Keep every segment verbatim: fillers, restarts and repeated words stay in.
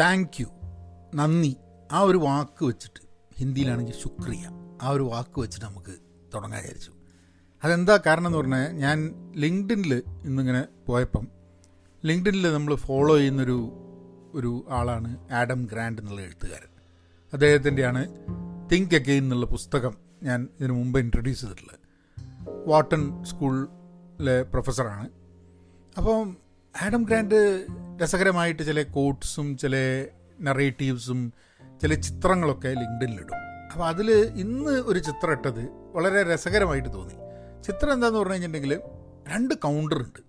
Thank you, നന്ദി, ആ ഒരു വാക്ക് വെച്ചിട്ട്, ഹിന്ദിയിലാണെങ്കിൽ ശുക്രിയ, ആ ഒരു വാക്ക് വെച്ചിട്ട് നമുക്ക് തുടങ്ങാൻ വിചാരിച്ചു. അതെന്താ കാരണം എന്ന് പറഞ്ഞാൽ, ഞാൻ ലിങ്ക്ഡിനിൽ ഇന്നിങ്ങനെ പോയപ്പം ലിങ്ക്ഡിനിൽ നമ്മൾ ഫോളോ ചെയ്യുന്നൊരു ഒരു ആളാണ് ആഡം ഗ്രാൻഡ് എന്നുള്ള എഴുത്തുകാരൻ. അദ്ദേഹത്തിൻ്റെയാണ് തിങ്ക് അഗെയിൻ എന്നുള്ള പുസ്തകം ഞാൻ ഇതിനു മുമ്പ് ഇൻട്രൊഡ്യൂസ് ചെയ്തിട്ടുള്ളത്. വാർട്ടൺ സ്കൂളിലെ പ്രൊഫസറാണ്. അപ്പം ആഡം ഗ്രാൻഡ് രസകരമായിട്ട് ചില കോട്ട്സും ചില നറേറ്റീവ്സും ചില ചിത്രങ്ങളൊക്കെ ലിങ്ക്ഡിനിലിടും. അപ്പോൾ അതിൽ ഇന്ന് ഒരു ചിത്രം ഇട്ടത് വളരെ രസകരമായിട്ട് തോന്നി. ചിത്രം എന്താണെന്ന് പറഞ്ഞു കഴിഞ്ഞിട്ടുണ്ടെങ്കിൽ, രണ്ട് കൗണ്ടറുണ്ട്.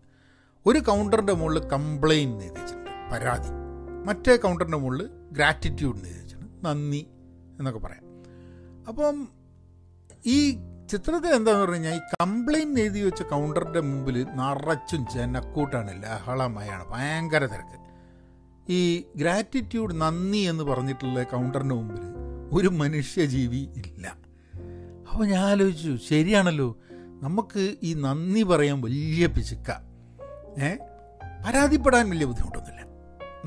ഒരു കൗണ്ടറിൻ്റെ മുകളിൽ കംപ്ലയിൻറ്റ് എഴുതി വെച്ചിട്ടുണ്ട്, പരാതി. മറ്റേ കൗണ്ടറിൻ്റെ മുകളിൽ ഗ്രാറ്റിറ്റ്യൂഡ് എഴുതി വെച്ചിട്ടുണ്ട്, നന്ദി എന്നൊക്കെ പറയാം. അപ്പം ഈ ചിത്രത്തിൽ എന്താണെന്ന് പറഞ്ഞു കഴിഞ്ഞാൽ, ഈ കംപ്ലയിൻറ്റ് എഴുതി വെച്ച കൗണ്ടറിൻ്റെ മുമ്പിൽ നിറച്ചും ജനക്കൂട്ടാണ്, ലഹളമയാണ്, ഭയങ്കര തിരക്ക്. ഈ ഗ്രാറ്റിറ്റ്യൂഡ് നന്ദി എന്ന് പറഞ്ഞിട്ടുള്ള കൗണ്ടറിൻ്റെ മുമ്പിൽ ഒരു മനുഷ്യജീവി ഇല്ല. അപ്പോൾ ഞാൻ ആലോചിച്ചു, ശരിയാണല്ലോ, നമുക്ക് ഈ നന്ദി പറയാൻ വലിയ പിശുക്ക, ഏ പരാതിപ്പെടാൻ വലിയ ബുദ്ധിമുട്ടൊന്നുമില്ല,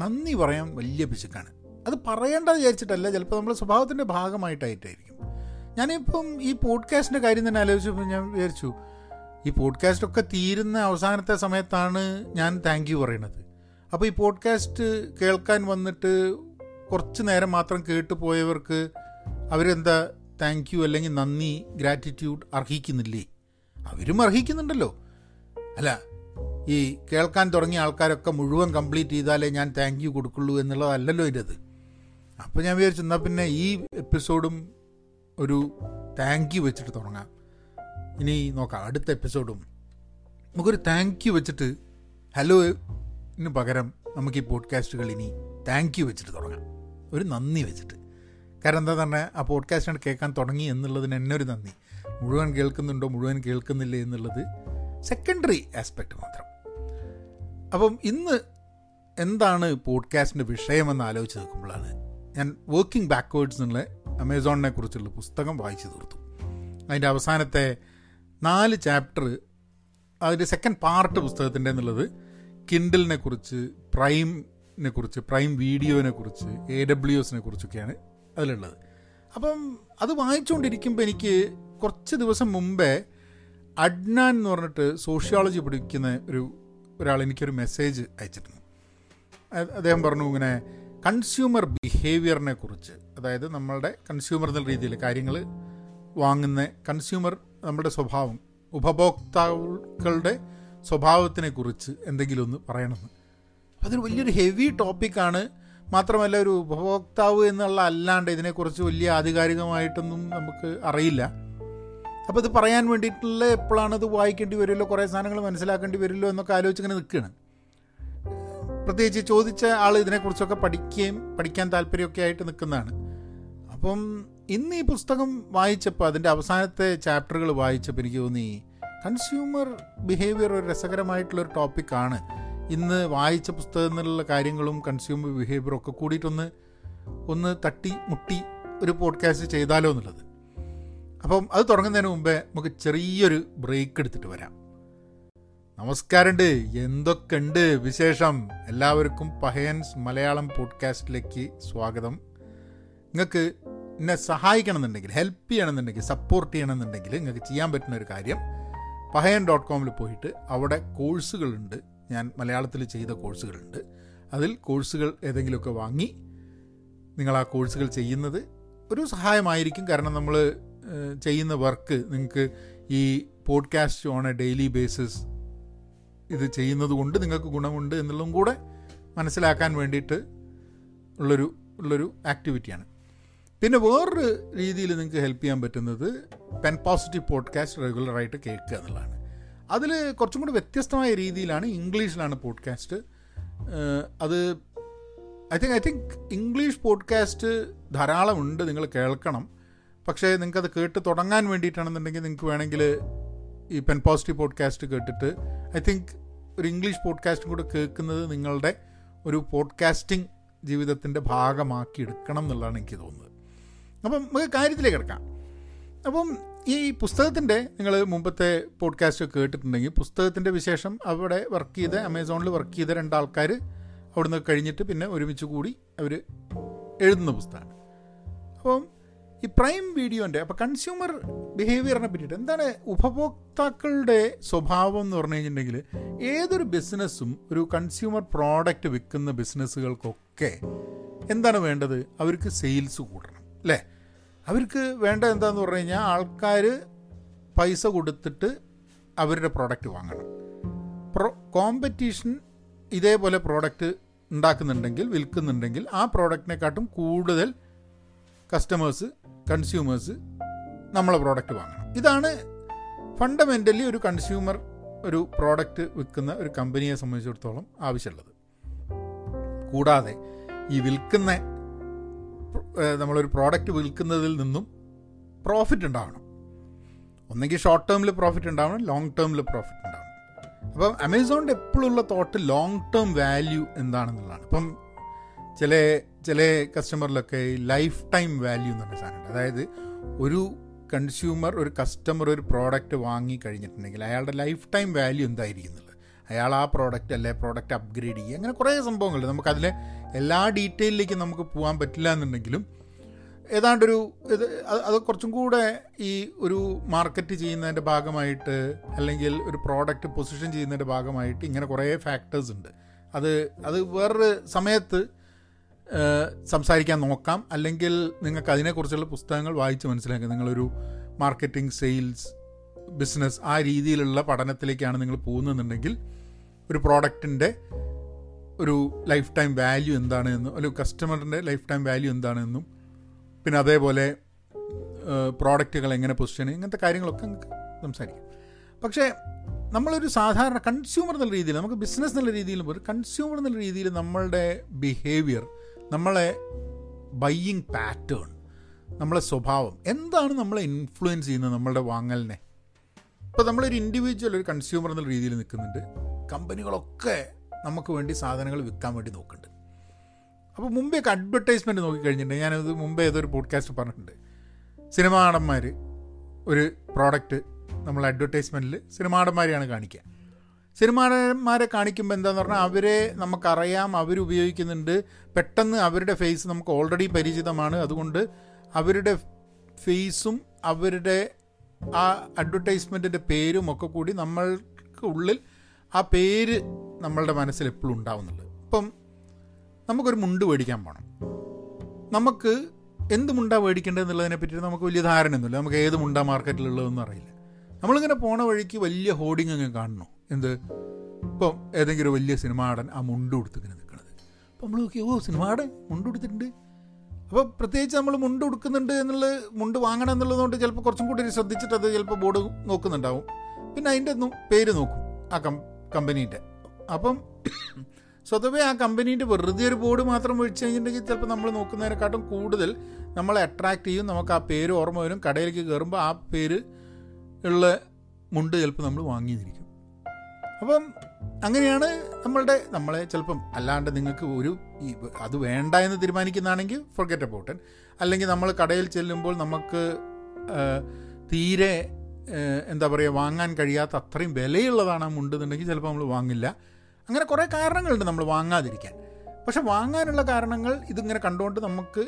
നന്ദി പറയാൻ വലിയ പിശുക്കാണ്. അത് പറയേണ്ടത് വിചാരിച്ചിട്ടല്ല, ചിലപ്പോൾ നമ്മുടെ സ്വഭാവത്തിൻ്റെ ഭാഗമായിട്ടായിട്ടായിരിക്കും. ഞാനിപ്പം ഈ പോഡ്കാസ്റ്റിൻ്റെ കാര്യം തന്നെ ആലോചിച്ചപ്പോൾ ഞാൻ വിചാരിച്ചു, ഈ പോഡ്കാസ്റ്റൊക്കെ തീരുന്ന അവസാനത്തെ സമയത്താണ് ഞാൻ താങ്ക് യു പറയണത്. അപ്പോൾ ഈ പോഡ്കാസ്റ്റ് കേൾക്കാൻ വന്നിട്ട് കുറച്ച് നേരം മാത്രം കേട്ടു പോയവർക്ക് അവരെന്താ താങ്ക് യു അല്ലെങ്കിൽ നന്ദി, ഗ്രാറ്റിറ്റ്യൂഡ് അർഹിക്കുന്നില്ലേ? അവരും അർഹിക്കുന്നുണ്ടല്ലോ. അല്ല, ഈ കേൾക്കാൻ തുടങ്ങിയ ആൾക്കാരൊക്കെ മുഴുവൻ കംപ്ലീറ്റ് ചെയ്താലേ ഞാൻ താങ്ക് യു കൊടുക്കുള്ളൂ എന്നുള്ളതല്ലല്ലോ ഇതിൻ്റെ. അപ്പോൾ ഞാൻ വിചാരിച്ചു, എന്നാൽ പിന്നെ ഈ എപ്പിസോഡും ഒരു താങ്ക് യു വെച്ചിട്ട് തുടങ്ങാം. ഇനി നോക്കാം അടുത്ത എപ്പിസോഡും നമുക്കൊരു താങ്ക് യു വെച്ചിട്ട്, ഹലോന് പകരം നമുക്ക് ഈ പോഡ്കാസ്റ്റുകൾ ഇനി താങ്ക് യു വെച്ചിട്ട് തുടങ്ങാം, ഒരു നന്ദി വെച്ചിട്ട്. കാരണം എന്താ പറഞ്ഞാൽ, ആ പോഡ്കാസ്റ്റ് കേൾക്കാൻ തുടങ്ങി എന്നുള്ളതിന് എന്നെ ഒരു നന്ദി. മുഴുവൻ കേൾക്കുന്നുണ്ടോ മുഴുവൻ കേൾക്കുന്നില്ലേ എന്നുള്ളത് സെക്കൻഡറി ആസ്പെക്റ്റ് മാത്രം. അപ്പം ഇന്ന് എന്താണ് പോഡ്കാസ്റ്റിൻ്റെ വിഷയമെന്ന് ആലോചിച്ച് നോക്കുമ്പോഴാണ് ഞാൻ വർക്കിംഗ് ബാക്ക്വേർഡ്സ് എന്നുള്ള ആമസോണിനെ കുറിച്ചുള്ള പുസ്തകം വായിച്ചു തീർത്തു. അതിൻ്റെ അവസാനത്തെ നാല് ചാപ്റ്റർ, അതിൻ്റെ സെക്കൻഡ് പാർട്ട് പുസ്തകത്തിൻ്റെ എന്നുള്ളത് കിൻഡിലിനെ കുറിച്ച്, പ്രൈമിനെ കുറിച്ച്, പ്രൈം വീഡിയോനെ കുറിച്ച്, എ ഡബ്ല്യു എസിനെ കുറിച്ചൊക്കെയാണ് അതിലുള്ളത്. അപ്പം അത് വായിച്ചുകൊണ്ടിരിക്കുമ്പോൾ എനിക്ക് കുറച്ച് ദിവസം മുമ്പേ അഡ്നാൻ എന്ന് പറഞ്ഞിട്ട് സോഷ്യോളജി പഠിക്കുന്ന ഒരു ഒരാൾ എനിക്കൊരു മെസ്സേജ് അയച്ചിരുന്നു. അദ്ദേഹം പറഞ്ഞു, ഇങ്ങനെ കൺസ്യൂമർ ബിഹേവിയറിനെ കുറിച്ച്, അതായത് നമ്മളുടെ കൺസ്യൂമർ എന്നുള്ള രീതിയിൽ കാര്യങ്ങൾ വാങ്ങുന്ന കൺസ്യൂമർ, നമ്മുടെ സ്വഭാവം, ഉപഭോക്താക്കളുടെ സ്വഭാവത്തിനെ കുറിച്ച് എന്തെങ്കിലും ഒന്ന് പറയണമെന്ന്. അതൊരു വലിയൊരു ഹെവി ടോപ്പിക്കാണ്. മാത്രമല്ല, ഒരു ഉപഭോക്താവ് എന്നുള്ള അല്ലാണ്ട് ഇതിനെക്കുറിച്ച് വലിയ ആധികാരികമായിട്ടൊന്നും നമുക്ക് അറിയില്ല. അപ്പോൾ ഇത് പറയാൻ വേണ്ടിയിട്ടുള്ള എപ്പോഴാണ് ഇത് വായിക്കേണ്ടി വരുമല്ലോ, കുറേ സാധനങ്ങൾ മനസ്സിലാക്കേണ്ടി വരുമല്ലോ എന്നൊക്കെ ആലോചിച്ചിങ്ങനെ നിൽക്കുകയാണ്. പ്രത്യേകിച്ച് ചോദിച്ച ആൾ ഇതിനെക്കുറിച്ചൊക്കെ പഠിക്കുകയും പഠിക്കാൻ താല്പര്യമൊക്കെ ആയിട്ട് നിൽക്കുന്നതാണ്. അപ്പം ഇന്ന് ഈ പുസ്തകം വായിച്ചപ്പോൾ അതിൻ്റെ അവസാനത്തെ ചാപ്റ്ററുകൾ വായിച്ചപ്പോൾ എനിക്ക് തോന്നി, കൺസ്യൂമർ ബിഹേവിയർ ഒരു രസകരമായിട്ടുള്ളൊരു ടോപ്പിക്കാണ്. ഇന്ന് വായിച്ച പുസ്തകം എന്നുള്ള കാര്യങ്ങളും കൺസ്യൂമർ ബിഹേവിയറും ഒക്കെ കൂടിയിട്ടൊന്ന് ഒന്ന് തട്ടി മുട്ടി ഒരു പോഡ്കാസ്റ്റ് ചെയ്താലോ എന്നുള്ളത്. അപ്പം അത് തുടങ്ങുന്നതിന് മുമ്പേ നമുക്ക് ചെറിയൊരു ബ്രേക്ക് എടുത്തിട്ട് വരാം. നമസ്കാരമുണ്ട്, എന്തൊക്കെയുണ്ട് വിശേഷം? എല്ലാവർക്കും പഹയൻസ് മലയാളം പോഡ്കാസ്റ്റിലേക്ക് സ്വാഗതം. നിങ്ങൾക്ക് എന്നെ സഹായിക്കണമെന്നുണ്ടെങ്കിൽ, ഹെൽപ്പ് ചെയ്യണമെന്നുണ്ടെങ്കിൽ, സപ്പോർട്ട് ചെയ്യണമെന്നുണ്ടെങ്കിൽ നിങ്ങൾക്ക് ചെയ്യാൻ പറ്റുന്ന ഒരു കാര്യം, പഹയൻ ഡോട്ട് കോമിൽ പോയിട്ട് അവിടെ കോഴ്സുകളുണ്ട്. ഞാൻ മലയാളത്തിൽ ചെയ്ത കോഴ്സുകളുണ്ട്. അതിൽ കോഴ്സുകൾ ഏതെങ്കിലുമൊക്കെ വാങ്ങി നിങ്ങൾ ആ കോഴ്സുകൾ ചെയ്യുന്നത് ഒരു സഹായമായിരിക്കും. കാരണം നമ്മൾ ചെയ്യുന്ന വർക്ക് നിങ്ങൾക്ക് ഈ podcast on a daily basis ഇത് ചെയ്യുന്നത് കൊണ്ട് നിങ്ങൾക്ക് ഗുണമുണ്ട് എന്നുള്ളതും കൂടെ മനസ്സിലാക്കാൻ വേണ്ടിയിട്ട് ഉള്ളൊരു ഉള്ളൊരു ആക്ടിവിറ്റിയാണ്. പിന്നെ വേറൊരു രീതിയിൽ നിങ്ങൾക്ക് ഹെൽപ്പ് ചെയ്യാൻ പറ്റുന്നത് പെൻ പോസിറ്റീവ് പോഡ്കാസ്റ്റ് റെഗുലറായിട്ട് കേൾക്കുക എന്നുള്ളതാണ്. അതിൽ കുറച്ചും കൂടി വ്യത്യസ്തമായ രീതിയിലാണ്, ഇംഗ്ലീഷിലാണ് പോഡ്കാസ്റ്റ്. അത് I think I think English podcast ധാരാളമുണ്ട്, നിങ്ങൾ കേൾക്കണം. പക്ഷേ നിങ്ങൾക്കത് കേട്ട് തുടങ്ങാൻ വേണ്ടിയിട്ടാണെന്നുണ്ടെങ്കിൽ നിങ്ങൾക്ക് വേണമെങ്കിൽ ഈ പെൻപോസിറ്റീവ് പോഡ്കാസ്റ്റ് കേട്ടിട്ട് ഐ തിങ്ക് ഒരു ഇംഗ്ലീഷ് പോഡ്കാസ്റ്റും കൂടെ കേൾക്കുന്നത് നിങ്ങളുടെ ഒരു പോഡ്കാസ്റ്റിംഗ് ജീവിതത്തിൻ്റെ ഭാഗമാക്കി എടുക്കണം എന്നുള്ളതാണ് എനിക്ക് തോന്നുന്നത്. അപ്പം നമുക്ക് കാര്യത്തിലേക്ക് കിടക്കാം. അപ്പം ഈ പുസ്തകത്തിൻ്റെ, നിങ്ങൾ മുമ്പത്തെ പോഡ്കാസ്റ്റ് കേട്ടിട്ടുണ്ടെങ്കിൽ പുസ്തകത്തിൻ്റെ വിശേഷം, അവിടെ വർക്ക് ചെയ്ത, ആമസോണിൽ വർക്ക് ചെയ്ത രണ്ടാൾക്കാർ അവിടുന്ന് കഴിഞ്ഞിട്ട് പിന്നെ ഒരുമിച്ച് കൂടി അവർ എഴുതുന്ന പുസ്തകമാണ്. അപ്പം ഈ പ്രൈം വീഡിയോൻ്റെ അപ്പോൾ കൺസ്യൂമർ ബിഹേവിയറിനെ പറ്റിയിട്ട് എന്താണ് ഉപഭോക്താക്കളുടെ സ്വഭാവം എന്ന് പറഞ്ഞു കഴിഞ്ഞിട്ടുണ്ടെങ്കിൽ ഏതൊരു ബിസിനസ്സും ഒരു കൺസ്യൂമർ പ്രോഡക്റ്റ് വിൽക്കുന്ന ബിസിനസ്സുകൾക്കൊക്കെ എന്താണ് വേണ്ടത്? അവർക്ക് സെയിൽസ് കൂടണം അല്ലേ. അവർക്ക് വേണ്ട എന്താണെന്ന് പറഞ്ഞു കഴിഞ്ഞാൽ ആൾക്കാർ പൈസ കൊടുത്തിട്ട് അവരുടെ പ്രോഡക്റ്റ് വാങ്ങണം. പ്രോ കോമ്പറ്റീഷൻ ഇതേപോലെ പ്രോഡക്റ്റ് ഉണ്ടാക്കുന്നുണ്ടെങ്കിൽ വിൽക്കുന്നുണ്ടെങ്കിൽ ആ പ്രോഡക്റ്റിനെക്കാട്ടും കൂടുതൽ കസ്റ്റമേഴ്സ് കൺസ്യൂമേഴ്സ് നമ്മളെ പ്രോഡക്റ്റ് വാങ്ങണം. ഇതാണ് ഫണ്ടമെൻ്റലി ഒരു കൺസ്യൂമർ ഒരു പ്രോഡക്റ്റ് വിൽക്കുന്ന ഒരു കമ്പനിയെ സംബന്ധിച്ചിടത്തോളം ആവശ്യമുള്ളത്. കൂടാതെ ഈ വിൽക്കുന്ന നമ്മളൊരു പ്രോഡക്റ്റ് വിൽക്കുന്നതിൽ നിന്നും പ്രോഫിറ്റ് ഉണ്ടാവണം. ഒന്നെങ്കിൽ ഷോർട്ട് ടേമിൽ പ്രോഫിറ്റ് ഉണ്ടാവണം, ലോങ് ടേമിൽ പ്രോഫിറ്റ് ഉണ്ടാവണം. അപ്പം ആമസോണിൻ്റെ എപ്പോഴുള്ള തോട്ട് ലോങ് ടേം വാല്യൂ എന്താണെന്നുള്ളതാണ്. അപ്പം ചില ചില കസ്റ്റമറിലൊക്കെ ലൈഫ് ടൈം വാല്യൂ എന്ന് പറഞ്ഞ സാധനമുണ്ട്. അതായത് ഒരു കൺസ്യൂമർ ഒരു കസ്റ്റമർ ഒരു പ്രോഡക്റ്റ് വാങ്ങി കഴിഞ്ഞിട്ടുണ്ടെങ്കിൽ അയാളുടെ ലൈഫ് ടൈം വാല്യൂ എന്തായിരിക്കും എന്നുള്ളത്, അയാൾ ആ പ്രോഡക്റ്റ് അല്ലെ പ്രോഡക്റ്റ് അപ്ഗ്രേഡ് ചെയ്യുക, അങ്ങനെ കുറേ സംഭവങ്ങളുണ്ട്. നമുക്കതിലെ എല്ലാ ഡീറ്റെയിലേക്ക് നമുക്ക് പോകാൻ പറ്റില്ല എന്നുണ്ടെങ്കിലും ഏതാണ്ടൊരു ഇത് അത് കുറച്ചും കൂടെ ഈ ഒരു മാർക്കറ്റ് ചെയ്യുന്നതിൻ്റെ ഭാഗമായിട്ട് അല്ലെങ്കിൽ ഒരു പ്രോഡക്റ്റ് പൊസിഷൻ ചെയ്യുന്നതിൻ്റെ ഭാഗമായിട്ട് ഇങ്ങനെ കുറേ ഫാക്ടേഴ്സ് ഉണ്ട്. അത് അത് വേറൊരു സമയത്ത് സംസാരിക്കാൻ നോക്കാം, അല്ലെങ്കിൽ നിങ്ങൾക്ക് അതിനെക്കുറിച്ചുള്ള പുസ്തകങ്ങൾ വായിച്ച് മനസ്സിലാക്കുക. നിങ്ങളൊരു മാർക്കറ്റിംഗ് സെയിൽസ് ബിസിനസ് ആ രീതിയിലുള്ള പഠനത്തിലേക്കാണ് നിങ്ങൾ പോകുന്നതെന്നുണ്ടെങ്കിൽ ഒരു പ്രോഡക്റ്റിൻ്റെ ഒരു ലൈഫ് ടൈം വാല്യൂ എന്താണെന്നും അല്ലെങ്കിൽ കസ്റ്റമറിൻ്റെ ലൈഫ് ടൈം വാല്യൂ എന്താണെന്നും പിന്നെ അതേപോലെ പ്രോഡക്റ്റുകൾ എങ്ങനെ പൊസിഷൻ ഇങ്ങനത്തെ കാര്യങ്ങളൊക്കെ നമുക്ക് സംസാരിക്കാം. പക്ഷേ നമ്മളൊരു സാധാരണ കൺസ്യൂമർ എന്നുള്ള രീതിയിൽ നമുക്ക് ബിസിനസ് എന്നുള്ള രീതിയിൽ ഒരു കൺസ്യൂമർ എന്നുള്ള രീതിയിൽ നമ്മളുടെ ബിഹേവിയർ, നമ്മളെ ബൈയിങ് പാറ്റേൺ, നമ്മളെ സ്വഭാവം എന്താണ് നമ്മളെ ഇൻഫ്ലുവൻസ് ചെയ്യുന്നത് നമ്മളുടെ വാങ്ങലിനെ? ഇപ്പോൾ നമ്മളൊരു ഇൻഡിവിജ്വൽ ഒരു കൺസ്യൂമർ എന്നുള്ള രീതിയിൽ നിൽക്കുന്നുണ്ട്. കമ്പനികളൊക്കെ നമുക്ക് വേണ്ടി സാധനങ്ങൾ വിൽക്കാൻ വേണ്ടി നോക്കുന്നുണ്ട്. അപ്പോൾ മുമ്പേ ഒക്കെ അഡ്വർടൈസ്മെൻറ്റ് നോക്കിക്കഴിഞ്ഞിട്ടുണ്ട്. ഞാനത് മുമ്പേ ഏതൊരു പോഡ്കാസ്റ്റ് പറഞ്ഞിട്ടുണ്ട്. സിനിമാ നടന്മാർ ഒരു പ്രോഡക്റ്റ് നമ്മൾ അഡ്വർടൈസ്മെൻറ്റിൽ സിനിമാ നടന്മാരെയാണ് കാണിക്കുക. സിനിമാ നടന്മാരെ കാണിക്കുമ്പോൾ എന്താന്ന് പറഞ്ഞാൽ അവരെ നമുക്കറിയാം, അവരുപയോഗിക്കുന്നുണ്ട്, പെട്ടെന്ന് അവരുടെ ഫേസ് നമുക്ക് ഓൾറെഡി പരിചിതമാണ്. അതുകൊണ്ട് അവരുടെ ഫേസും അവരുടെ ആ അഡ്വർടൈസ്മെൻറ്റിൻ്റെ പേരും ഒക്കെ കൂടി നമ്മൾക്ക് ഉള്ളിൽ ആ പേര് നമ്മളുടെ മനസ്സിൽ എപ്പോഴും ഉണ്ടാവുന്നുള്ളൂ. ഇപ്പം നമുക്കൊരു മുണ്ട് മേടിക്കാൻ പോകണം. നമുക്ക് എന്ത് മുണ്ടാണ് മേടിക്കേണ്ടതെന്നുള്ളതിനെ പറ്റിയിട്ട് നമുക്ക് വലിയ ധാരണയൊന്നുമില്ല. നമുക്ക് ഏത് മുണ്ടാ മാർക്കറ്റിലുള്ളതെന്ന് അറിയില്ല. നമ്മളിങ്ങനെ പോണ വഴിക്ക് വലിയ ഹോർഡിങ് അങ്ങ് കാണണോ, എന്ത് ഇപ്പോൾ ഏതെങ്കിലും വലിയ സിനിമാടൻ ആ മുണ്ട് കൊടുത്തിങ്ങനെ നിൽക്കുന്നത്. അപ്പോൾ നമ്മൾ നോക്കി, ഓ സിനിമാടൻ മുണ്ട് കൊടുത്തിട്ടുണ്ട്. അപ്പോൾ പ്രത്യേകിച്ച് നമ്മൾ മുണ്ട് കൊടുക്കുന്നുണ്ട് എന്നുള്ള മുണ്ട് വാങ്ങണം എന്നുള്ളതുകൊണ്ട് ചിലപ്പോൾ കുറച്ചും കൂടി ശ്രദ്ധിച്ചിട്ട് അത് ചിലപ്പോൾ ബോർഡ് നോക്കുന്നുണ്ടാവും. പിന്നെ അതിൻ്റെ പേര് നോക്കും ആ കമ്പനീൻ്റെ. അപ്പം സ്വതവേ ആ കമ്പനീൻ്റെ വെറുതെ ഒരു ബോർഡ് മാത്രം വെച്ച് കഴിഞ്ഞിട്ടുണ്ടെങ്കിൽ ചിലപ്പോൾ നമ്മൾ നോക്കുന്നതിനെക്കാട്ടും കൂടുതൽ നമ്മളെ അട്രാക്റ്റ് ചെയ്യും. നമുക്ക് ആ പേര് ഓർമ്മ വരും. കടയിലേക്ക് കയറുമ്പോൾ ആ പേര് ഉള്ള മുണ്ട് ചിലപ്പോൾ നമ്മൾ വാങ്ങിയിരിക്കും. അപ്പം അങ്ങനെയാണ് നമ്മളുടെ നമ്മളെ ചിലപ്പം അല്ലാണ്ട് നിങ്ങൾക്ക് ഒരു അത് വേണ്ട എന്ന് തീരുമാനിക്കുന്നതാണെങ്കിൽ ഫോർഗെറ്റ് അബൌട്ട് ഇറ്റ്. അല്ലെങ്കിൽ നമ്മൾ കടയിൽ ചെല്ലുമ്പോൾ നമുക്ക് തീരെ എന്താ പറയുക വാങ്ങാൻ കഴിയാത്ത അത്രയും വിലയുള്ളതാണ് ആ മുണ്ട് എന്നുണ്ടെങ്കിൽ ചിലപ്പോൾ നമ്മൾ വാങ്ങില്ല. അങ്ങനെ കുറേ കാരണങ്ങളുണ്ട് നമ്മൾ വാങ്ങാതിരിക്കാൻ. പക്ഷെ വാങ്ങാനുള്ള കാരണങ്ങൾ ഇതിങ്ങനെ കണ്ടുകൊണ്ട് നമുക്ക്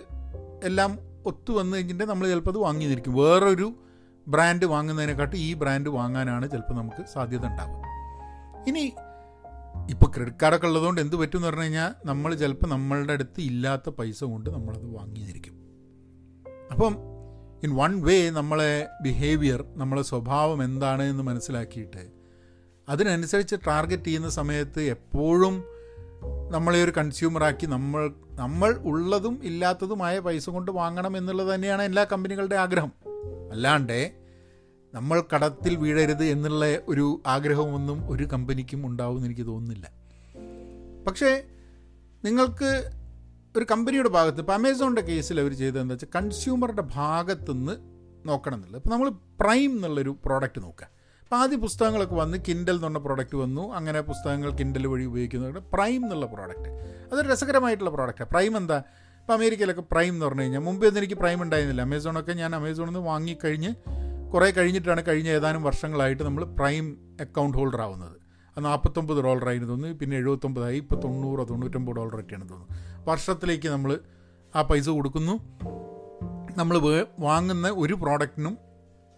എല്ലാം ഒത്തു വന്നു കഴിഞ്ഞിട്ടുണ്ടെങ്കിൽ നമ്മൾ ചിലപ്പോൾ അത് വാങ്ങിയിരിക്കും. വേറൊരു ബ്രാൻഡ് വാങ്ങുന്നതിനെക്കാട്ടും ഈ ബ്രാൻഡ് വാങ്ങാനാണ് ചിലപ്പോൾ നമുക്ക് സാധ്യത ഉണ്ടാവുക. ഇനി ഇപ്പോൾ ക്രെഡിറ്റ് കാർഡൊക്കെ ഉള്ളതുകൊണ്ട് എന്ത് പറ്റും എന്ന് പറഞ്ഞു കഴിഞ്ഞാൽ നമ്മൾ ചിലപ്പോൾ നമ്മളുടെ അടുത്ത് ഇല്ലാത്ത പൈസ കൊണ്ട് നമ്മളത് വാങ്ങിയിരിക്കും. അപ്പം ഇൻ വൺ വേ നമ്മളെ ബിഹേവിയർ, നമ്മളെ സ്വഭാവം എന്താണ് എന്ന് മനസ്സിലാക്കിയിട്ട് അതിനനുസരിച്ച് ടാർഗറ്റ് ചെയ്യുന്ന സമയത്ത് എപ്പോഴും നമ്മളെ ഒരു കൺസ്യൂമറാക്കി നമ്മൾ നമ്മൾ ഉള്ളതും ഇല്ലാത്തതുമായ പൈസ കൊണ്ട് വാങ്ങണം എന്നുള്ളത് തന്നെയാണ് എല്ലാ കമ്പനികളുടെ ആഗ്രഹം. അല്ലാണ്ട് നമ്മൾ കടത്തിൽ വീഴരുത് എന്നുള്ള ഒരു ആഗ്രഹമൊന്നും ഒരു കമ്പനിക്കും ഉണ്ടാവുമെന്ന് എനിക്ക് തോന്നുന്നില്ല. പക്ഷേ നിങ്ങൾക്ക് ഒരു കമ്പനിയുടെ ഭാഗത്ത് ഇപ്പോൾ ആമസോണിൻ്റെ കേസിൽ അവർ ചെയ്തതെന്താ വെച്ചാൽ കൺസ്യൂമറുടെ ഭാഗത്തുനിന്ന് നോക്കണം എന്നുള്ളത്. ഇപ്പോൾ നമ്മൾ പ്രൈം എന്നുള്ളൊരു പ്രോഡക്റ്റ് നോക്കുക. അപ്പോൾ ആദ്യ പുസ്തകങ്ങളൊക്കെ വന്ന് കിൻഡൽ എന്നുള്ള പ്രോഡക്റ്റ് വന്നു. അങ്ങനെ പുസ്തകങ്ങൾ കിൻഡൽ വഴി ഉപയോഗിക്കുന്നവരുടെ പ്രൈം എന്നുള്ള പ്രോഡക്റ്റ് അതൊരു രസകരമായിട്ടുള്ള പ്രോഡക്റ്റാണ്. പ്രൈം എന്താ? ഇപ്പോൾ അമേരിക്കയിലൊക്കെ പ്രൈം എന്ന് പറഞ്ഞു കഴിഞ്ഞാൽ മുമ്പേ ഒന്നും എനിക്ക് പ്രൈം ഉണ്ടായിരുന്നില്ല. ആമസോണൊക്കെ ഞാൻ ആമസോണിൽ നിന്ന് വാങ്ങിക്കഴിഞ്ഞ് കുറേ കഴിഞ്ഞിട്ടാണ് കഴിഞ്ഞ ഏതാനും വർഷങ്ങളായിട്ട് നമ്മൾ പ്രൈം അക്കൗണ്ട് ഹോൾഡർ ആവുന്നത്. നാൽപ്പത്തൊമ്പത് ഡോളറായിരുന്നു തോന്നുന്നു, പിന്നെ എഴുപത്തൊമ്പതായി, ഇപ്പോൾ തൊണ്ണൂറോ തൊണ്ണൂറ്റൊമ്പത് ഡോളറൊക്കെയാണ് തോന്നുന്നു. വർഷത്തിലേക്ക് നമ്മൾ ആ പൈസ കൊടുക്കുന്നു. നമ്മൾ വാങ്ങുന്ന ഒരു പ്രോഡക്റ്റിനും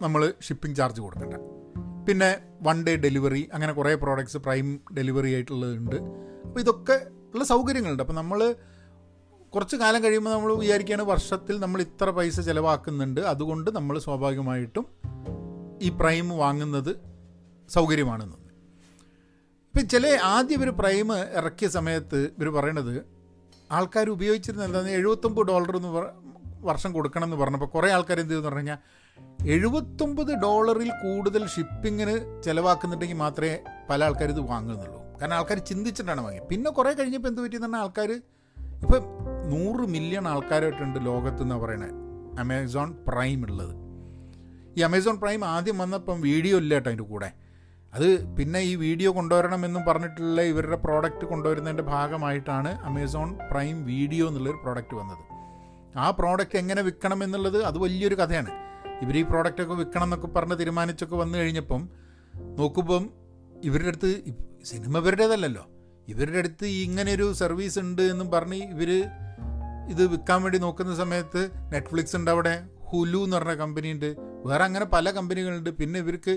നമ്മൾ ഷിപ്പിംഗ് ചാർജ് കൊടുക്കണ്ട. പിന്നെ വൺ ഡേ ഡെലിവറി, അങ്ങനെ കുറേ പ്രോഡക്റ്റ്സ് പ്രൈം ഡെലിവറി ആയിട്ടുള്ളതുണ്ട്. അപ്പോൾ ഇതൊക്കെ ഉള്ള സൗകര്യങ്ങളുണ്ട്. അപ്പോൾ നമ്മൾ കുറച്ച് കാലം കഴിയുമ്പോൾ നമ്മൾ വിചാരിക്കുകയാണ് വർഷത്തിൽ നമ്മൾ ഇത്ര പൈസ ചിലവാക്കുന്നുണ്ട്, അതുകൊണ്ട് നമ്മൾ സ്വാഭാവികമായിട്ടും ഈ പ്രൈം വാങ്ങുന്നത് സൗകര്യമാണെന്ന്. ഇപ്പം ചില ആദ്യം ഒരു പ്രൈം ഇറക്കിയ സമയത്ത് ഇവർ പറയണത് ആൾക്കാർ ഉപയോഗിച്ചിരുന്ന എന്താണെന്ന്, എഴുപത്തൊമ്പത് ഡോളർ എന്ന് വർഷം കൊടുക്കണം എന്ന് പറഞ്ഞപ്പോൾ കുറേ ആൾക്കാർ എന്ത് ചെയ്തെന്ന് പറഞ്ഞു കഴിഞ്ഞാൽ എഴുപത്തൊമ്പത് ഡോളറിൽ കൂടുതൽ ഷിപ്പിങ്ങിന് ചിലവാക്കുന്നുണ്ടെങ്കിൽ മാത്രമേ പല ആൾക്കാർ ഇത് വാങ്ങുന്നുള്ളൂ. കാരണം ആൾക്കാർ ചിന്തിച്ചിട്ടാണ് വാങ്ങി. പിന്നെ കുറേ കഴിഞ്ഞപ്പോൾ എന്ത് പറ്റിയെന്ന് പറഞ്ഞാൽ ആൾക്കാർ ഇപ്പം നൂറ് മില്യൺ ആൾക്കാരായിട്ടുണ്ട് ലോകത്ത് എന്നാണ് പറയണത് ആമസോൺ പ്രൈം ഉള്ളത്. ഈ ആമസോൺ പ്രൈം ആദ്യം വന്നപ്പം വീഡിയോ ഇല്ല കേട്ടോ അതിൻ്റെ കൂടെ. അത് പിന്നെ ഈ വീഡിയോ കൊണ്ടുവരണമെന്നും പറഞ്ഞിട്ടുള്ള ഇവരുടെ പ്രോഡക്റ്റ് കൊണ്ടുവരുന്നതിൻ്റെ ഭാഗമായിട്ടാണ് ആമസോൺ പ്രൈം വീഡിയോ എന്നുള്ളൊരു പ്രോഡക്റ്റ് വന്നത്. ആ പ്രോഡക്റ്റ് എങ്ങനെ വിൽക്കണം എന്നുള്ളത് അത് വലിയൊരു കഥയാണ്. ഇവർ ഈ പ്രോഡക്റ്റൊക്കെ വിൽക്കണം എന്നൊക്കെ പറഞ്ഞ് തീരുമാനിച്ചൊക്കെ വന്നു കഴിഞ്ഞപ്പം നോക്കുമ്പം ഇവരുടെ അടുത്ത് സിനിമ ഇവരുടേതല്ലല്ലോ, ഇവരുടെ അടുത്ത് ഇങ്ങനെയൊരു സർവീസ് ഉണ്ട് എന്നും പറഞ്ഞ് ഇവർ ഇത് വിൽക്കാൻ വേണ്ടി നോക്കുന്ന സമയത്ത് നെറ്റ്ഫ്ലിക്സ് ഉണ്ട്, അവിടെ ഹുലു എന്ന് പറഞ്ഞ കമ്പനിയുണ്ട്, വേറെ അങ്ങനെ പല കമ്പനികളുണ്ട്. പിന്നെ ഇവർക്ക്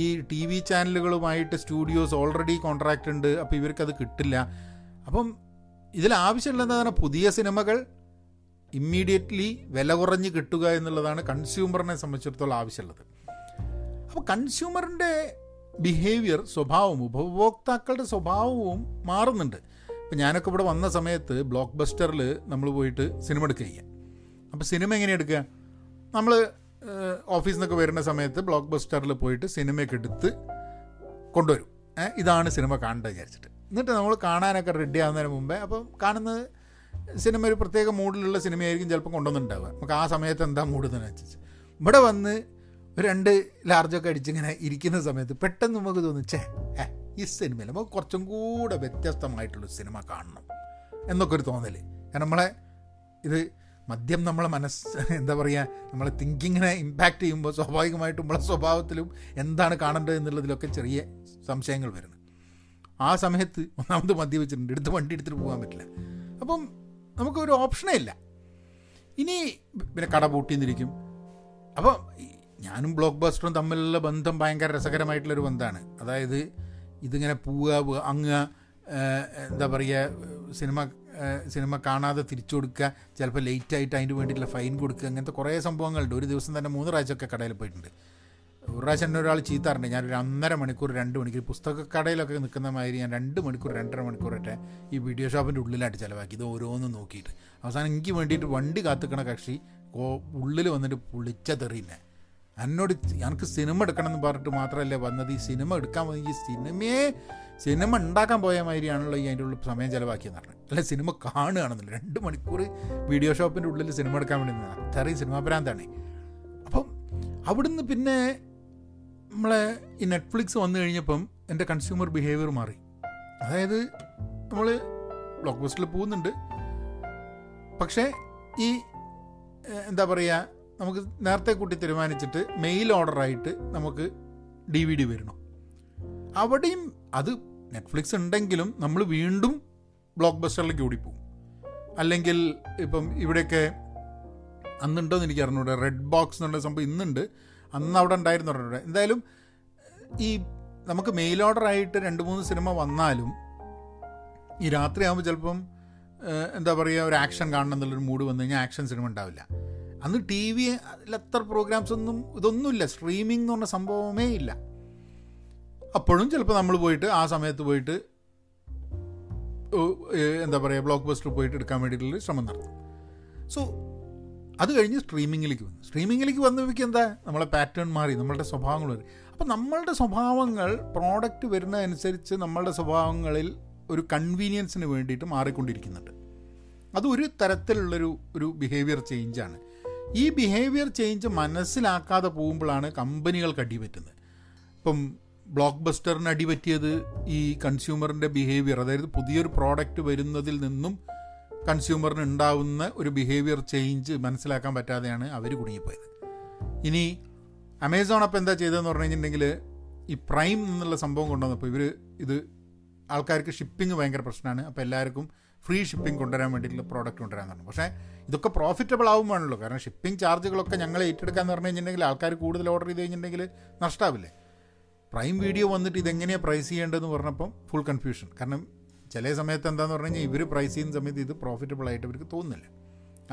ഈ ടി വി ചാനലുകളുമായിട്ട് സ്റ്റുഡിയോസ് ഓൾറെഡി കോൺട്രാക്റ്റ് ഉണ്ട്. അപ്പോൾ ഇവർക്കത് കിട്ടില്ല. അപ്പം ഇതിലാവശ്യമുള്ള എന്താ പറഞ്ഞാൽ പുതിയ സിനിമകൾ ഇമ്മീഡിയറ്റ്ലി വില കുറഞ്ഞ് കിട്ടുക എന്നുള്ളതാണ് കൺസ്യൂമറിനെ സംബന്ധിച്ചിടത്തോളം ആവശ്യമുള്ളത്. അപ്പോൾ കൺസ്യൂമറിൻ്റെ ബിഹേവിയർ, സ്വഭാവവും ഉപഭോക്താക്കളുടെ സ്വഭാവവും മാറുന്നുണ്ട്. ഇപ്പം ഞാനൊക്കെ ഇവിടെ വന്ന സമയത്ത് ബ്ലോക്ക് ബസ്റ്ററിൽ നമ്മൾ പോയിട്ട് സിനിമ എടുക്കുക. അപ്പോൾ സിനിമ എങ്ങനെ എടുക്കുക? നമ്മൾ ഓഫീസിൽ നിന്നൊക്കെ വരുന്ന സമയത്ത് ബ്ലോക്ക് ബസ്റ്ററിൽ പോയിട്ട് സിനിമയൊക്കെ എടുത്ത് കൊണ്ടുവരും. ഇതാണ് സിനിമ കാണേണ്ടത് വിചാരിച്ചിട്ട്. എന്നിട്ട് നമ്മൾ കാണാനൊക്കെ റെഡി ആകുന്നതിന് മുമ്പേ, അപ്പം കാണുന്നത് സിനിമ ഒരു പ്രത്യേക മൂഡിലുള്ള സിനിമയായിരിക്കും ചിലപ്പോൾ കൊണ്ടുവന്നിട്ടുണ്ടാവുക. നമുക്ക് ആ സമയത്ത് എന്താ മൂടുന്നതിനനുസരിച്ച് ഇവിടെ വന്ന് ഒരു രണ്ട് ലാർജൊക്കെ അടിച്ചിങ്ങനെ ഇരിക്കുന്ന സമയത്ത് പെട്ടെന്ന് നമുക്ക് തോന്നിച്ചേ ഏ ഈ സിനിമയിൽ നമുക്ക് കുറച്ചും കൂടെ വ്യത്യസ്തമായിട്ടുള്ളൊരു സിനിമ കാണണം എന്നൊക്കെ ഒരു തോന്നൽ. കാരണം നമ്മളെ ഇത് മദ്യം നമ്മളെ മനസ്സ് എന്താ പറയുക, നമ്മളെ തിങ്കിങ്ങിനെ ഇമ്പാക്റ്റ് ചെയ്യുമ്പോൾ സ്വാഭാവികമായിട്ടും നമ്മളെ സ്വഭാവത്തിലും എന്താണ് കാണേണ്ടത് എന്നുള്ളതിലൊക്കെ ചെറിയ സംശയങ്ങൾ വരുന്നത്. ആ സമയത്ത് ഒന്നാമത് മദ്യപിച്ചിട്ടുണ്ട്, എടുത്ത് വണ്ടി എടുത്തിട്ട് പോകാൻ പറ്റില്ല. അപ്പം നമുക്കൊരു ഓപ്ഷനേ ഇല്ല. ഇനി പിന്നെ കട പൂട്ടിന്നിരിക്കും. അപ്പം ഞാനും ബ്ലോക്ക് ബസ്റ്ററും തമ്മിലുള്ള ബന്ധം ഭയങ്കര രസകരമായിട്ടുള്ളൊരു ബന്ധമാണ്. അതായത് ഇതിങ്ങനെ പോവുക, അങ്ങ് എന്താ പറയുക, സിനിമ സിനിമ കാണാതെ തിരിച്ചു കൊടുക്കുക, ചിലപ്പോൾ ലേറ്റായിട്ട് അതിന് വേണ്ടിയിട്ടുള്ള ഫൈൻ കൊടുക്കുക, അങ്ങനത്തെ കുറേ സംഭവങ്ങളുണ്ട്. ഒരു ദിവസം തന്നെ മൂന്ന് പ്രാവശ്യമൊക്കെ കടയിൽ പോയിട്ടുണ്ട്. ഒരു പ്രാവശ്യം തന്നെ ഒരാൾ ചീത്താറുണ്ട്. ഞാനൊരു ഒന്നര മണിക്കൂർ രണ്ട് മണിക്കൂർ പുസ്തക കടയിലൊക്കെ നിൽക്കുന്ന മാതിരി ഞാൻ രണ്ട് മണിക്കൂർ രണ്ടര മണിക്കൂറൊക്കെ ഈ വീഡിയോ ഷോപ്പിൻ്റെ ഉള്ളിലായിട്ട് ചിലവാക്കി ഇത് ഓരോന്നും നോക്കിയിട്ട്. അവസാനം എനിക്ക് വേണ്ടിയിട്ട് വണ്ടി കാത്തുക്കണ കക്ഷി ഉള്ളിൽ വന്നിട്ട് പൊളിച്ച തെറിയില്ല. എന്നോട് എനിക്ക് സിനിമ എടുക്കണം എന്ന് പറഞ്ഞിട്ട് മാത്രമല്ലേ വന്നത്, ഈ സിനിമ എടുക്കാൻ വന്നത് ഈ സിനിമയെ സിനിമ ഉണ്ടാക്കാൻ പോയ മാതിരിയാണല്ലോ ഈ അതിൻ്റെ ഉള്ളിൽ സമയം ചിലവാക്കിയെന്ന് പറഞ്ഞു. അല്ല സിനിമ കാണുകയാണെന്നില്ല, രണ്ട് മണിക്കൂർ വീഡിയോ ഷോപ്പിൻ്റെ ഉള്ളിൽ സിനിമ എടുക്കാൻ വേണ്ടി നിന്നാണ്. അത്രയും സിനിമാ ഭ്രാന്താണ്. അപ്പം അവിടുന്ന് പിന്നെ നമ്മളെ ഈ നെറ്റ്ഫ്ലിക്സ് വന്നു കഴിഞ്ഞപ്പം എൻ്റെ കൺസ്യൂമർ ബിഹേവിയർ മാറി. അതായത് നമ്മൾ ബ്ലോക്ക് ബസ്റ്ററിൽ പോകുന്നുണ്ട്, പക്ഷേ ഈ എന്താ പറയുക, നമുക്ക് നേരത്തെ കൂട്ടി തീരുമാനിച്ചിട്ട് മെയിൽ ഓർഡറായിട്ട് നമുക്ക് ഡി വി ഡി വരണം. അവിടെയും അത് നെറ്റ്ഫ്ലിക്സ് ഉണ്ടെങ്കിലും നമ്മൾ വീണ്ടും ബ്ലോക്ക് ബസ്റ്ററിലേക്ക് ഓടിപ്പോകും. അല്ലെങ്കിൽ ഇപ്പം ഇവിടെയൊക്കെ അന്നുണ്ടോയെന്ന് എനിക്ക് അറിഞ്ഞൂടെ, റെഡ് ബോക്സ് എന്നുള്ള സംഭവം ഇന്നുണ്ട്, അന്ന് അവിടെ ഉണ്ടായിരുന്നു പറഞ്ഞൂടെ. എന്തായാലും ഈ നമുക്ക് മെയിൽ ഓർഡറായിട്ട് രണ്ട് മൂന്ന് സിനിമ വന്നാലും ഈ രാത്രിയാകുമ്പോൾ ചിലപ്പം എന്താ പറയുക, ഒരു ആക്ഷൻ കാണണം എന്നുള്ളൊരു മൂഡ് വന്നു കഴിഞ്ഞാൽ ആക്ഷൻ സിനിമ ഉണ്ടാവില്ല. അന്ന് ടി വി അത്ര പ്രോഗ്രാംസ് ഒന്നും ഇതൊന്നുമില്ല, സ്ട്രീമിംഗ് എന്ന് പറഞ്ഞ സംഭവമേ ഇല്ല. അപ്പോഴും ചിലപ്പോൾ നമ്മൾ പോയിട്ട് ആ സമയത്ത് പോയിട്ട് എന്താ പറയുക ബ്ലോക്ക് ബസ്റ്റർ പോയിട്ട് എടുക്കാൻ വേണ്ടിയിട്ടുള്ള ശ്രമം നടത്തും. സോ അത് കഴിഞ്ഞ് സ്ട്രീമിങ്ങിലേക്ക് വന്നു. സ്ട്രീമിങ്ങിലേക്ക് വന്നവയ്ക്ക് എന്താ, നമ്മളെ പാറ്റേൺ മാറി, നമ്മളുടെ സ്വഭാവങ്ങൾ മാറി. അപ്പം നമ്മളുടെ സ്വഭാവങ്ങൾ പ്രോഡക്റ്റ് വരുന്നതനുസരിച്ച് നമ്മളുടെ സ്വഭാവങ്ങളിൽ ഒരു കൺവീനിയൻസിന് വേണ്ടിയിട്ട് മാറിക്കൊണ്ടിരിക്കുന്നുണ്ട്. അതൊരു തരത്തിലുള്ളൊരു ഒരു ബിഹേവിയർ ചേഞ്ചാണ്. ഈ ബിഹേവിയർ ചേഞ്ച് മനസ്സിലാക്കാതെ പോകുമ്പോഴാണ് കമ്പനികൾക്ക് അടിപറ്റുന്നത്. ഇപ്പം ബ്ലോക്ക് ബസ്റ്ററിന് അടിപറ്റിയത് ഈ കൺസ്യൂമറിൻ്റെ ബിഹേവിയർ, അതായത് പുതിയൊരു പ്രോഡക്റ്റ് വരുന്നതിൽ നിന്നും കൺസ്യൂമറിന് ഉണ്ടാവുന്ന ഒരു ബിഹേവിയർ ചേഞ്ച് മനസ്സിലാക്കാൻ പറ്റാതെയാണ് അവർ കുടുങ്ങിപ്പോയത്. ഇനി ആമസോൺ അപ്പം എന്താ ചെയ്തതെന്ന് പറഞ്ഞു കഴിഞ്ഞിട്ടുണ്ടെങ്കിൽ ഈ പ്രൈം എന്നുള്ള സംഭവം കൊണ്ടുവന്നപ്പോൾ ഇവർ ഇത് ആൾക്കാർക്ക് ഷിപ്പിംഗ് ഭയങ്കര പ്രശ്നമാണ്. അപ്പോൾ എല്ലാവർക്കും ഫ്രീ ഷിപ്പിംഗ് കൊണ്ടുവരാൻ വേണ്ടിയിട്ടുള്ള പ്രോഡക്റ്റ് കൊണ്ടുവരാൻ പറഞ്ഞു. പക്ഷേ ഇതൊക്കെ പ്രോഫിറ്റബിൾ ആവുമ്പോഴാണല്ലോ, കാരണം ഷിപ്പിംഗ് ചാർജുകളൊക്കെ ഞങ്ങൾ ഏറ്റെടുക്കാന്ന് പറഞ്ഞു കഴിഞ്ഞിട്ടുണ്ടെങ്കിൽ ആൾക്കാർ കൂടുതൽ ഓർഡർ ചെയ്ത് കഴിഞ്ഞിട്ടുണ്ടെങ്കിൽ നഷ്ടമാവില്ലേ. പ്രൈം വീഡിയോ വന്നിട്ട് ഇതെങ്ങനെയാണ് പ്രൈസ് ചെയ്യേണ്ടതെന്ന് പറഞ്ഞപ്പം ഫുൾ കൺഫ്യൂഷൻ. കാരണം ചില സമയത്ത് എന്താണെന്ന് പറഞ്ഞു കഴിഞ്ഞാൽ ഇവർ പ്രൈസ് ചെയ്യുന്ന സമയത്ത് ഇത് പ്രോഫിറ്റബിൾ ആയിട്ട് ഇവർക്ക് തോന്നുന്നില്ല.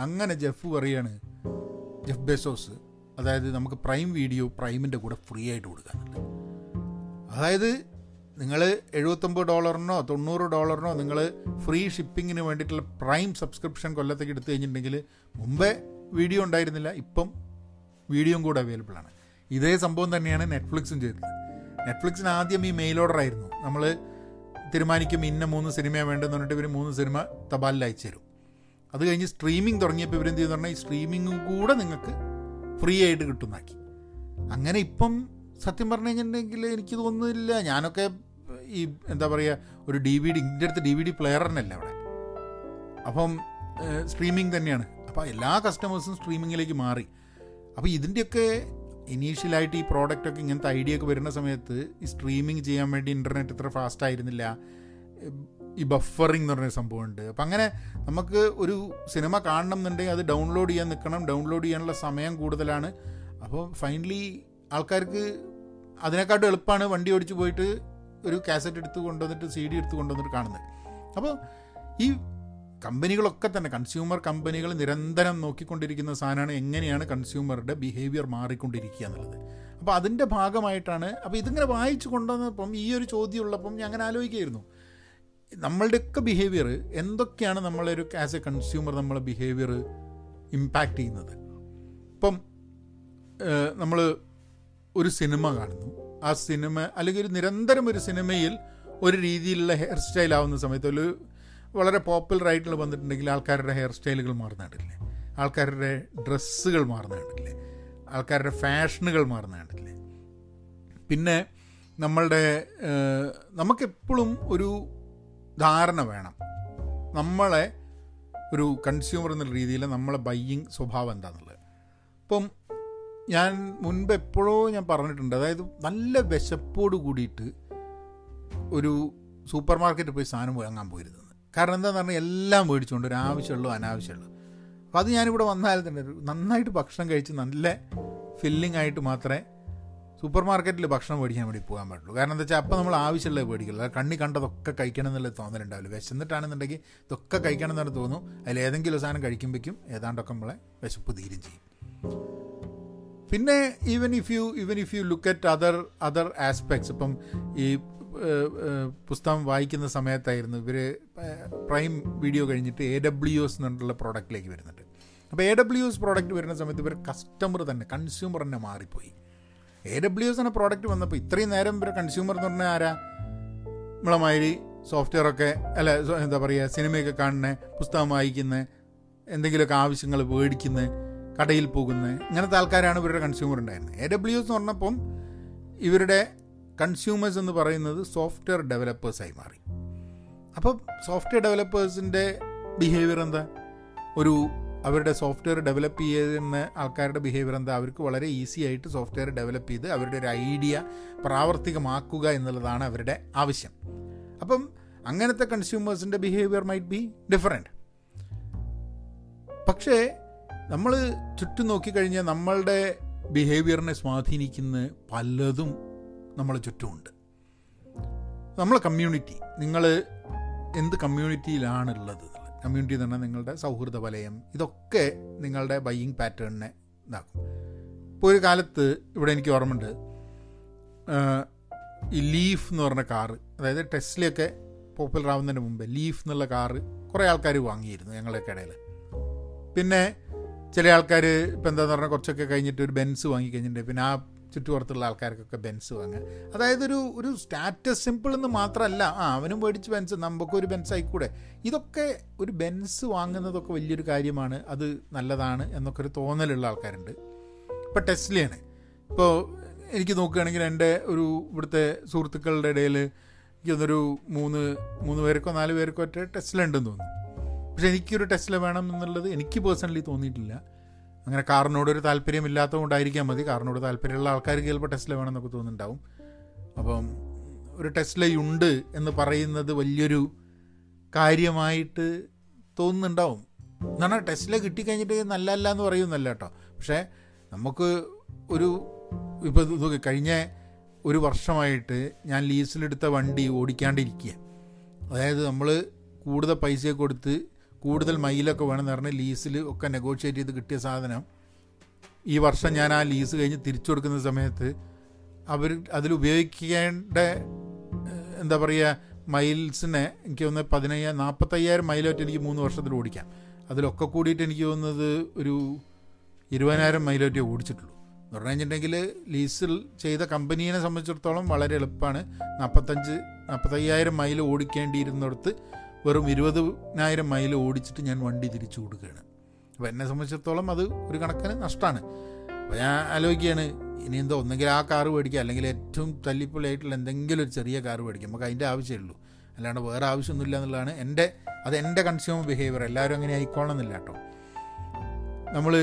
അങ്ങനെ ജെഫ് പറയാണ്, ജെഫ് ബെസോസ്, അതായത് നമുക്ക് പ്രൈം വീഡിയോ പ്രൈമിൻ്റെ കൂടെ ഫ്രീ ആയിട്ട് കൊടുക്കാറുണ്ട്. അതായത് നിങ്ങൾ എഴുപത്തൊമ്പത് ഡോളറിനോ തൊണ്ണൂറ് ഡോളറിനോ നിങ്ങൾ ഫ്രീ ഷിപ്പിങ്ങിന് വേണ്ടിയിട്ടുള്ള പ്രൈം സബ്സ്ക്രിപ്ഷൻ കൊല്ലത്തേക്ക് എടുത്തു കഴിഞ്ഞിട്ടുണ്ടെങ്കിൽ, മുമ്പേ വീഡിയോ ഉണ്ടായിരുന്നില്ല, ഇപ്പം വീഡിയോയും കൂടെ അവൈലബിൾ ആണ്. ഇതേ സംഭവം തന്നെയാണ് നെറ്റ്ഫ്ലിക്സും ചെയ്തത്. നെറ്റ്ഫ്ലിക്സിന് ആദ്യം ഈ മെയിൽ ഓർഡർ ആയിരുന്നു. നമ്മൾ തീരുമാനിക്കും ഇന്ന മൂന്ന് സിനിമയാണ് വേണ്ടതെന്ന് പറഞ്ഞിട്ട് ഇവർ മൂന്ന് സിനിമ തപാലിൽ അയച്ചു തരും. അത് കഴിഞ്ഞ് സ്ട്രീമിംഗ് തുടങ്ങിയപ്പോൾ ഇവരെന്ത് ചെയ്തെന്ന് പറഞ്ഞാൽ ഈ സ്ട്രീമിങ്ങും കൂടെ നിങ്ങൾക്ക് ഫ്രീ ആയിട്ട് കിട്ടുന്നാക്കി. അങ്ങനെ ഇപ്പം സത്യം പറഞ്ഞു കഴിഞ്ഞിട്ടുണ്ടെങ്കിൽ എനിക്ക് തോന്നുന്നില്ല, ഞാനൊക്കെ ഈ എന്താ പറയുക, ഒരു ഡി വി ഡി ഇതിൻ്റെ അടുത്ത് ഡി വി ഡി പ്ലെയർ തന്നെയല്ല അവിടെ, അപ്പം സ്ട്രീമിംഗ് തന്നെയാണ്. അപ്പോൾ എല്ലാ കസ്റ്റമേഴ്സും സ്ട്രീമിങ്ങിലേക്ക് മാറി. അപ്പോൾ ഇതിൻ്റെയൊക്കെ ഇനീഷ്യലായിട്ട് ഈ പ്രോഡക്റ്റൊക്കെ ഇങ്ങനത്തെ ഐഡിയ ഒക്കെ വരുന്ന സമയത്ത് ഈ സ്ട്രീമിംഗ് ചെയ്യാൻ വേണ്ടി ഇൻ്റർനെറ്റ് ഇത്ര ഫാസ്റ്റ് ആയിരുന്നില്ല. ഈ ബഫറിംഗ് എന്ന് പറഞ്ഞൊരു സംഭവമുണ്ട്. അപ്പം അങ്ങനെ നമുക്ക് ഒരു സിനിമ കാണണം എന്നുണ്ടെങ്കിൽ അത് ഡൗൺലോഡ് ചെയ്യാൻ നിൽക്കണം, ഡൗൺലോഡ് ചെയ്യാനുള്ള സമയം കൂടുതലാണ്. അപ്പോൾ ഫൈനലി ആൾക്കാർക്ക് അതിനെക്കാട്ടും എളുപ്പമാണ് വണ്ടി ഓടിച്ച് പോയിട്ട് ഒരു കാസറ്റ് എടുത്ത് കൊണ്ടുവന്നിട്ട് സി ഡി എടുത്ത് കൊണ്ടുവന്നിട്ട് കാണുന്നത്. അപ്പോൾ ഈ കമ്പനികളൊക്കെ തന്നെ കൺസ്യൂമർ കമ്പനികൾ നിരന്തരം നോക്കിക്കൊണ്ടിരിക്കുന്ന സാധനമാണ് എങ്ങനെയാണ് കൺസ്യൂമറുടെ ബിഹേവിയർ മാറിക്കൊണ്ടിരിക്കുക എന്നുള്ളത്. അപ്പോൾ അതിൻ്റെ ഭാഗമായിട്ടാണ്. അപ്പോൾ ഇതിങ്ങനെ വായിച്ചു കൊണ്ടുവന്നപ്പം ഈ ഒരു ചോദ്യം ഉള്ളപ്പം ഞാൻ അങ്ങനെ ആലോചിക്കുകയായിരുന്നു, നമ്മളുടെയൊക്കെ ബിഹേവിയർ എന്തൊക്കെയാണ് നമ്മളൊരു ആസ് എ കൺസ്യൂമർ നമ്മളെ ബിഹേവിയർ ഇമ്പാക്റ്റ് ചെയ്യുന്നത്. ഇപ്പം നമ്മൾ ഒരു സിനിമ കാണുന്നു, ആ സിനിമ അല്ലെങ്കിൽ ഒരു നിരന്തരം ഒരു സിനിമയിൽ ഒരു രീതിയിലുള്ള ഹെയർ സ്റ്റൈൽ ആവുന്ന സമയത്ത് ഒരു വളരെ പോപ്പുലറായിട്ടുള്ള വന്നിട്ടുണ്ടെങ്കിൽ ആൾക്കാരുടെ ഹെയർ സ്റ്റൈലുകൾ മാറുന്ന കണ്ടില്ലേ, ആൾക്കാരുടെ ഡ്രസ്സുകൾ മാറുന്ന കണ്ടില്ലേ, ആൾക്കാരുടെ ഫാഷനുകൾ മാറുന്ന കണ്ടില്ലേ. പിന്നെ നമ്മളുടെ നമുക്കെപ്പോഴും ഒരു ധാരണ വേണം, നമ്മളെ ഒരു കൺസ്യൂമർ എന്നുള്ള രീതിയിൽ നമ്മളെ ബൈയിങ് സ്വഭാവം എന്താണെന്നുള്ളത്. ഇപ്പം ഞാൻ മുൻപ് എപ്പോഴോ ഞാൻ പറഞ്ഞിട്ടുണ്ട്, അതായത് നല്ല വിശപ്പോട് കൂടിയിട്ട് ഒരു സൂപ്പർ മാർക്കറ്റിൽ പോയി സാധനം വാങ്ങാൻ പോയിരുന്നത്. കാരണം എന്താന്ന് പറഞ്ഞാൽ എല്ലാം മേടിച്ചുകൊണ്ട് ഒരു ആവശ്യമുള്ളൂ അനാവശ്യമുള്ളൂ. അപ്പം അത് ഞാനിവിടെ വന്നാലും തന്നെ നന്നായിട്ട് ഭക്ഷണം കഴിച്ച് നല്ല ഫില്ലിംഗ് ആയിട്ട് മാത്രമേ സൂപ്പർ മാർക്കറ്റിൽ ഭക്ഷണം മേടിക്കാൻ വേണ്ടി പോകാൻ പറ്റുള്ളൂ. കാരണം എന്താ വെച്ചാൽ അപ്പം നമ്മൾ ആവശ്യമുള്ളത് മേടിക്കില്ല, കണ്ണി കണ്ടതൊക്കെ കഴിക്കണം എന്നുള്ള തോന്നലുണ്ടാവില്ല. വിശന്നിട്ടാണെന്നുണ്ടെങ്കിൽ ഇതൊക്കെ കഴിക്കണം എന്നാണ് തോന്നും. അതിൽ ഏതെങ്കിലും സാധനം കഴിക്കുമ്പോഴേക്കും ഏതാണ്ടൊക്കെ നമ്മളെ വിശപ്പ് തീരും ചെയ്യും. പിന്നെ even if you even if you look at other other aspects, ഇപ്പം ഈ പുസ്തകം വായിക്കുന്ന സമയത്തായിരുന്നു ഇവർ പ്രൈം വീഡിയോ കഴിഞ്ഞിട്ട് എ ഡബ്ല്യു എസ് എന്നുള്ള പ്രോഡക്റ്റിലേക്ക് വരുന്നുണ്ട്. അപ്പോൾ എ ഡബ്ല്യു എസ് പ്രോഡക്റ്റ് വരുന്ന സമയത്ത് ഇവർ കസ്റ്റമർ തന്നെ കൺസ്യൂമർ തന്നെ മാറിപ്പോയി. എ ഡബ്ല്യു എസ് എന്ന പ്രോഡക്റ്റ് വന്നപ്പോൾ ഇത്രയും നേരം ഇവർ കൺസ്യൂമർ എന്ന് പറഞ്ഞാൽ ആരാ, നമ്മളമാതിരി സോഫ്റ്റ്വെയറൊക്കെ അല്ല എന്താ പറയുക, സിനിമയൊക്കെ കാണുന്നത്, പുസ്തകം വായിക്കുന്നത്, എന്തെങ്കിലുമൊക്കെ ആവശ്യങ്ങൾ മേടിക്കുന്നത്, കടയിൽ പോകുന്നത്, ഇങ്ങനത്തെ ആൾക്കാരാണ് ഇവരുടെ കൺസ്യൂമർ ഉണ്ടായിരുന്നത്. എ ഡബ്ല്യു എസ് എന്ന് പറഞ്ഞപ്പം ഇവരുടെ കൺസ്യൂമേഴ്സ് എന്ന് പറയുന്നത് സോഫ്റ്റ്വെയർ ഡെവലപ്പേഴ്സായി മാറി. അപ്പം സോഫ്റ്റ്വെയർ ഡെവലപ്പേഴ്സിൻ്റെ ബിഹേവിയർ എന്താ, ഒരു അവരുടെ സോഫ്റ്റ്വെയർ ഡെവലപ്പ് ചെയ്യുന്ന ആൾക്കാരുടെ ബിഹേവിയർ എന്താ, അവർക്ക് വളരെ ഈസി ആയിട്ട് സോഫ്റ്റ്വെയർ ഡെവലപ്പ് ചെയ്ത് അവരുടെ ഒരു ഐഡിയ പ്രാവർത്തികമാക്കുക എന്നുള്ളതാണ് അവരുടെ ആവശ്യം. അപ്പം അങ്ങനത്തെ കൺസ്യൂമേഴ്സിൻ്റെ ബിഹേവിയർ മൈറ്റ് ബി ഡിഫറെൻറ്റ്. പക്ഷേ നമ്മൾ ചുറ്റും നോക്കിക്കഴിഞ്ഞാൽ നമ്മളുടെ ബിഹേവിയറിനെ സ്വാധീനിക്കുന്ന പലതും നമ്മളെ ചുറ്റുമുണ്ട്. നമ്മളെ കമ്മ്യൂണിറ്റി, നിങ്ങൾ എന്ത് കമ്മ്യൂണിറ്റിയിലാണുള്ളത്, കമ്മ്യൂണിറ്റി എന്ന് പറഞ്ഞാൽ നിങ്ങളുടെ സൗഹൃദ വലയം, ഇതൊക്കെ നിങ്ങളുടെ ബൈയിങ് പാറ്റേണിനെ ഇതാക്കും. ഇപ്പോൾ ഒരു കാലത്ത് ഇവിടെ എനിക്ക് ഓർമ്മയുണ്ട്, ഈ ലീഫ് എന്ന് പറഞ്ഞ കാറ്, അതായത് ടെസ്ലയൊക്കെ പോപ്പുലർ ആവുന്നതിന് മുമ്പേ ലീഫ് എന്നുള്ള കാറ് കുറേ ആൾക്കാർ വാങ്ങിയിരുന്നു ഞങ്ങളുടെയൊക്കെ ഇടയിൽ. പിന്നെ ചില ആൾക്കാർ ഇപ്പം എന്താണെന്ന് പറഞ്ഞാൽ കുറച്ചൊക്കെ കഴിഞ്ഞിട്ട് ഒരു ബെൻസ് വാങ്ങിക്കഴിഞ്ഞിട്ടുണ്ട്. പിന്നെ ആ ചുറ്റുപുറത്തുള്ള ആൾക്കാർക്കൊക്കെ ബെൻസ് വാങ്ങുക, അതായത് ഒരു ഒരു സ്റ്റാറ്റസ് സിമ്പിൾ എന്ന് മാത്രമല്ല, ആ അവനും മേടിച്ച് ബെൻസ് നമുക്കൊരു ബെൻസ് ആയിക്കൂടെ, ഇതൊക്കെ ഒരു ബെൻസ് വാങ്ങുന്നതൊക്കെ വലിയൊരു കാര്യമാണ്, അത് നല്ലതാണ് എന്നൊക്കെ ഒരു തോന്നലുള്ള ആൾക്കാരുണ്ട്. ഇപ്പോൾ ടെസ്ലയാണ്. ഇപ്പോൾ എനിക്ക് നോക്കുകയാണെങ്കിൽ എൻ്റെ ഒരു ഇവിടുത്തെ സുഹൃത്തുക്കളുടെ ഇടയിൽ എനിക്ക് തോന്നുന്നൊരു മൂന്ന് മൂന്ന് പേർക്കോ നാല് പേർക്കോ ഒറ്റ ടെസ്ല ഉണ്ടെന്ന് തോന്നുന്നു. പക്ഷേ എനിക്കൊരു ടെസ്ല വേണം എന്നുള്ളത് എനിക്ക് പേഴ്സണലി തോന്നിയിട്ടില്ല. അങ്ങനെ കാറിനോടൊരു താല്പര്യമില്ലാത്തതുകൊണ്ടായിരിക്കാം മതി. കാറിനോട് താല്പര്യമുള്ള ആൾക്കാർക്ക് ചിലപ്പോൾ ടെസ്ല വേണമെന്നൊക്കെ തോന്നുന്നുണ്ടാവും. അപ്പം ഒരു ടെസ്ലയുണ്ട് എന്ന് പറയുന്നത് വലിയൊരു കാര്യമായിട്ട് തോന്നുന്നുണ്ടാവും. എന്നാണ് ടെസ്ല കിട്ടിക്കഴിഞ്ഞിട്ട് നല്ല അല്ല എന്ന് പറയുന്നല്ല കേട്ടോ. പക്ഷേ നമുക്ക് ഒരു ഇപ്പോൾ കഴിഞ്ഞ ഒരു വർഷമായിട്ട് ഞാൻ ലീസിലെടുത്ത വണ്ടി ഓടിക്കാണ്ടിരിക്കുക, അതായത് നമ്മൾ കൂടുതൽ പൈസയൊക്കെ കൊടുത്ത് കൂടുതൽ മൈലൊക്കെ വേണമെന്ന് പറഞ്ഞ് ലീസിൽ ഒക്കെ നെഗോഷിയേറ്റ് ചെയ്ത് കിട്ടിയ സാധനം ഈ വർഷം ഞാൻ ആ ലീസ് കഴിഞ്ഞ് തിരിച്ചു കൊടുക്കുന്ന സമയത്ത് അവർ അതിലുപയോഗിക്കേണ്ട എന്താ പറയുക മൈൽസിനെ എനിക്ക് തോന്നുന്നത് പതിനയ്യായിരം നാൽപ്പത്തയ്യായിരം മൈലായിട്ട് എനിക്ക് മൂന്ന് വർഷത്തിൽ ഓടിക്കാം. അതിലൊക്കെ കൂടിയിട്ട് എനിക്ക് തോന്നുന്നത് ഒരു ഇരുപതിനായിരം മൈലായിട്ടേ ഓടിച്ചിട്ടുള്ളൂ എന്ന് പറഞ്ഞു കഴിഞ്ഞിട്ടുണ്ടെങ്കിൽ ലീസിൽ ചെയ്ത കമ്പനീനെ സംബന്ധിച്ചിടത്തോളം വളരെ എളുപ്പമാണ്. നാൽപ്പത്തഞ്ച് നാൽപ്പത്തയ്യായിരം മൈൽ ഓടിക്കേണ്ടിയിരുന്നിടത്ത് വെറും ഇരുപതിനായിരം മൈൽ ഓടിച്ചിട്ട് ഞാൻ വണ്ടി തിരിച്ചു കൊടുക്കുകയാണ്. അപ്പോൾ എന്നെ സംബന്ധിച്ചിടത്തോളം അത് ഒരു കണക്കിന് നഷ്ടമാണ്. അപ്പോൾ ഞാൻ ആലോചിക്കുകയാണ് ഇനി എന്തോ ഒന്നെങ്കിൽ ആ കാറ് മേടിക്കുക, അല്ലെങ്കിൽ ഏറ്റവും തല്ലിപ്പൊളിയായിട്ടുള്ള എന്തെങ്കിലും ഒരു ചെറിയ കാറ് മേടിക്കുക. നമുക്ക് അതിൻ്റെ ആവശ്യമുള്ളൂ, അല്ലാണ്ട് വേറെ ആവശ്യമൊന്നുമില്ല എന്നുള്ളതാണ് എൻ്റെ അത് എൻ്റെ കൺസ്യൂമർ ബിഹേവിയർ. എല്ലാവരും അങ്ങനെ ആയിക്കോണം എന്നില്ല കേട്ടോ. നമ്മൾ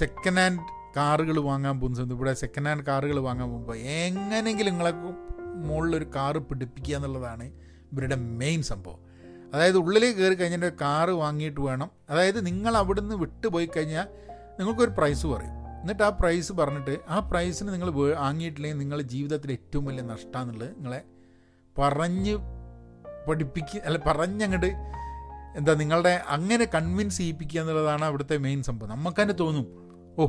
സെക്കൻഡ് ഹാൻഡ് കാറുകൾ വാങ്ങാൻ പോകുന്നത് ഇവിടെ സെക്കൻഡ് ഹാൻഡ് കാറുകൾ വാങ്ങാൻ പോകുമ്പോൾ എങ്ങനെയെങ്കിലും നിങ്ങളെ മുകളിലൊരു കാറ് പിടിപ്പിക്കുക എന്നുള്ളതാണ് ഇവരുടെ മെയിൻ സംഭവം. അതായത് ഉള്ളിലേക്ക് കയറി കഴിഞ്ഞിട്ട് കാറ് വാങ്ങിയിട്ട് വേണം, അതായത് നിങ്ങൾ അവിടെ നിന്ന് വിട്ടുപോയി കഴിഞ്ഞാൽ നിങ്ങൾക്കൊരു പ്രൈസ് പറയും. എന്നിട്ട് ആ പ്രൈസ് പറഞ്ഞിട്ട് ആ പ്രൈസിന് നിങ്ങൾ വാങ്ങിയിട്ടില്ലെങ്കിൽ നിങ്ങളുടെ ജീവിതത്തിലെ ഏറ്റവും വലിയ നഷ്ടമാണെന്നുള്ളത് നിങ്ങളെ പറഞ്ഞ് പഠിപ്പിക്കുക, അല്ല പറഞ്ഞങ്ങോട്ട് എന്താ നിങ്ങളുടെ അങ്ങനെ കൺവിൻസ് ചെയ്യിപ്പിക്കുക എന്നുള്ളതാണ് അവിടുത്തെ മെയിൻ സംഭവം. നമുക്ക് തന്നെ തോന്നും ഓ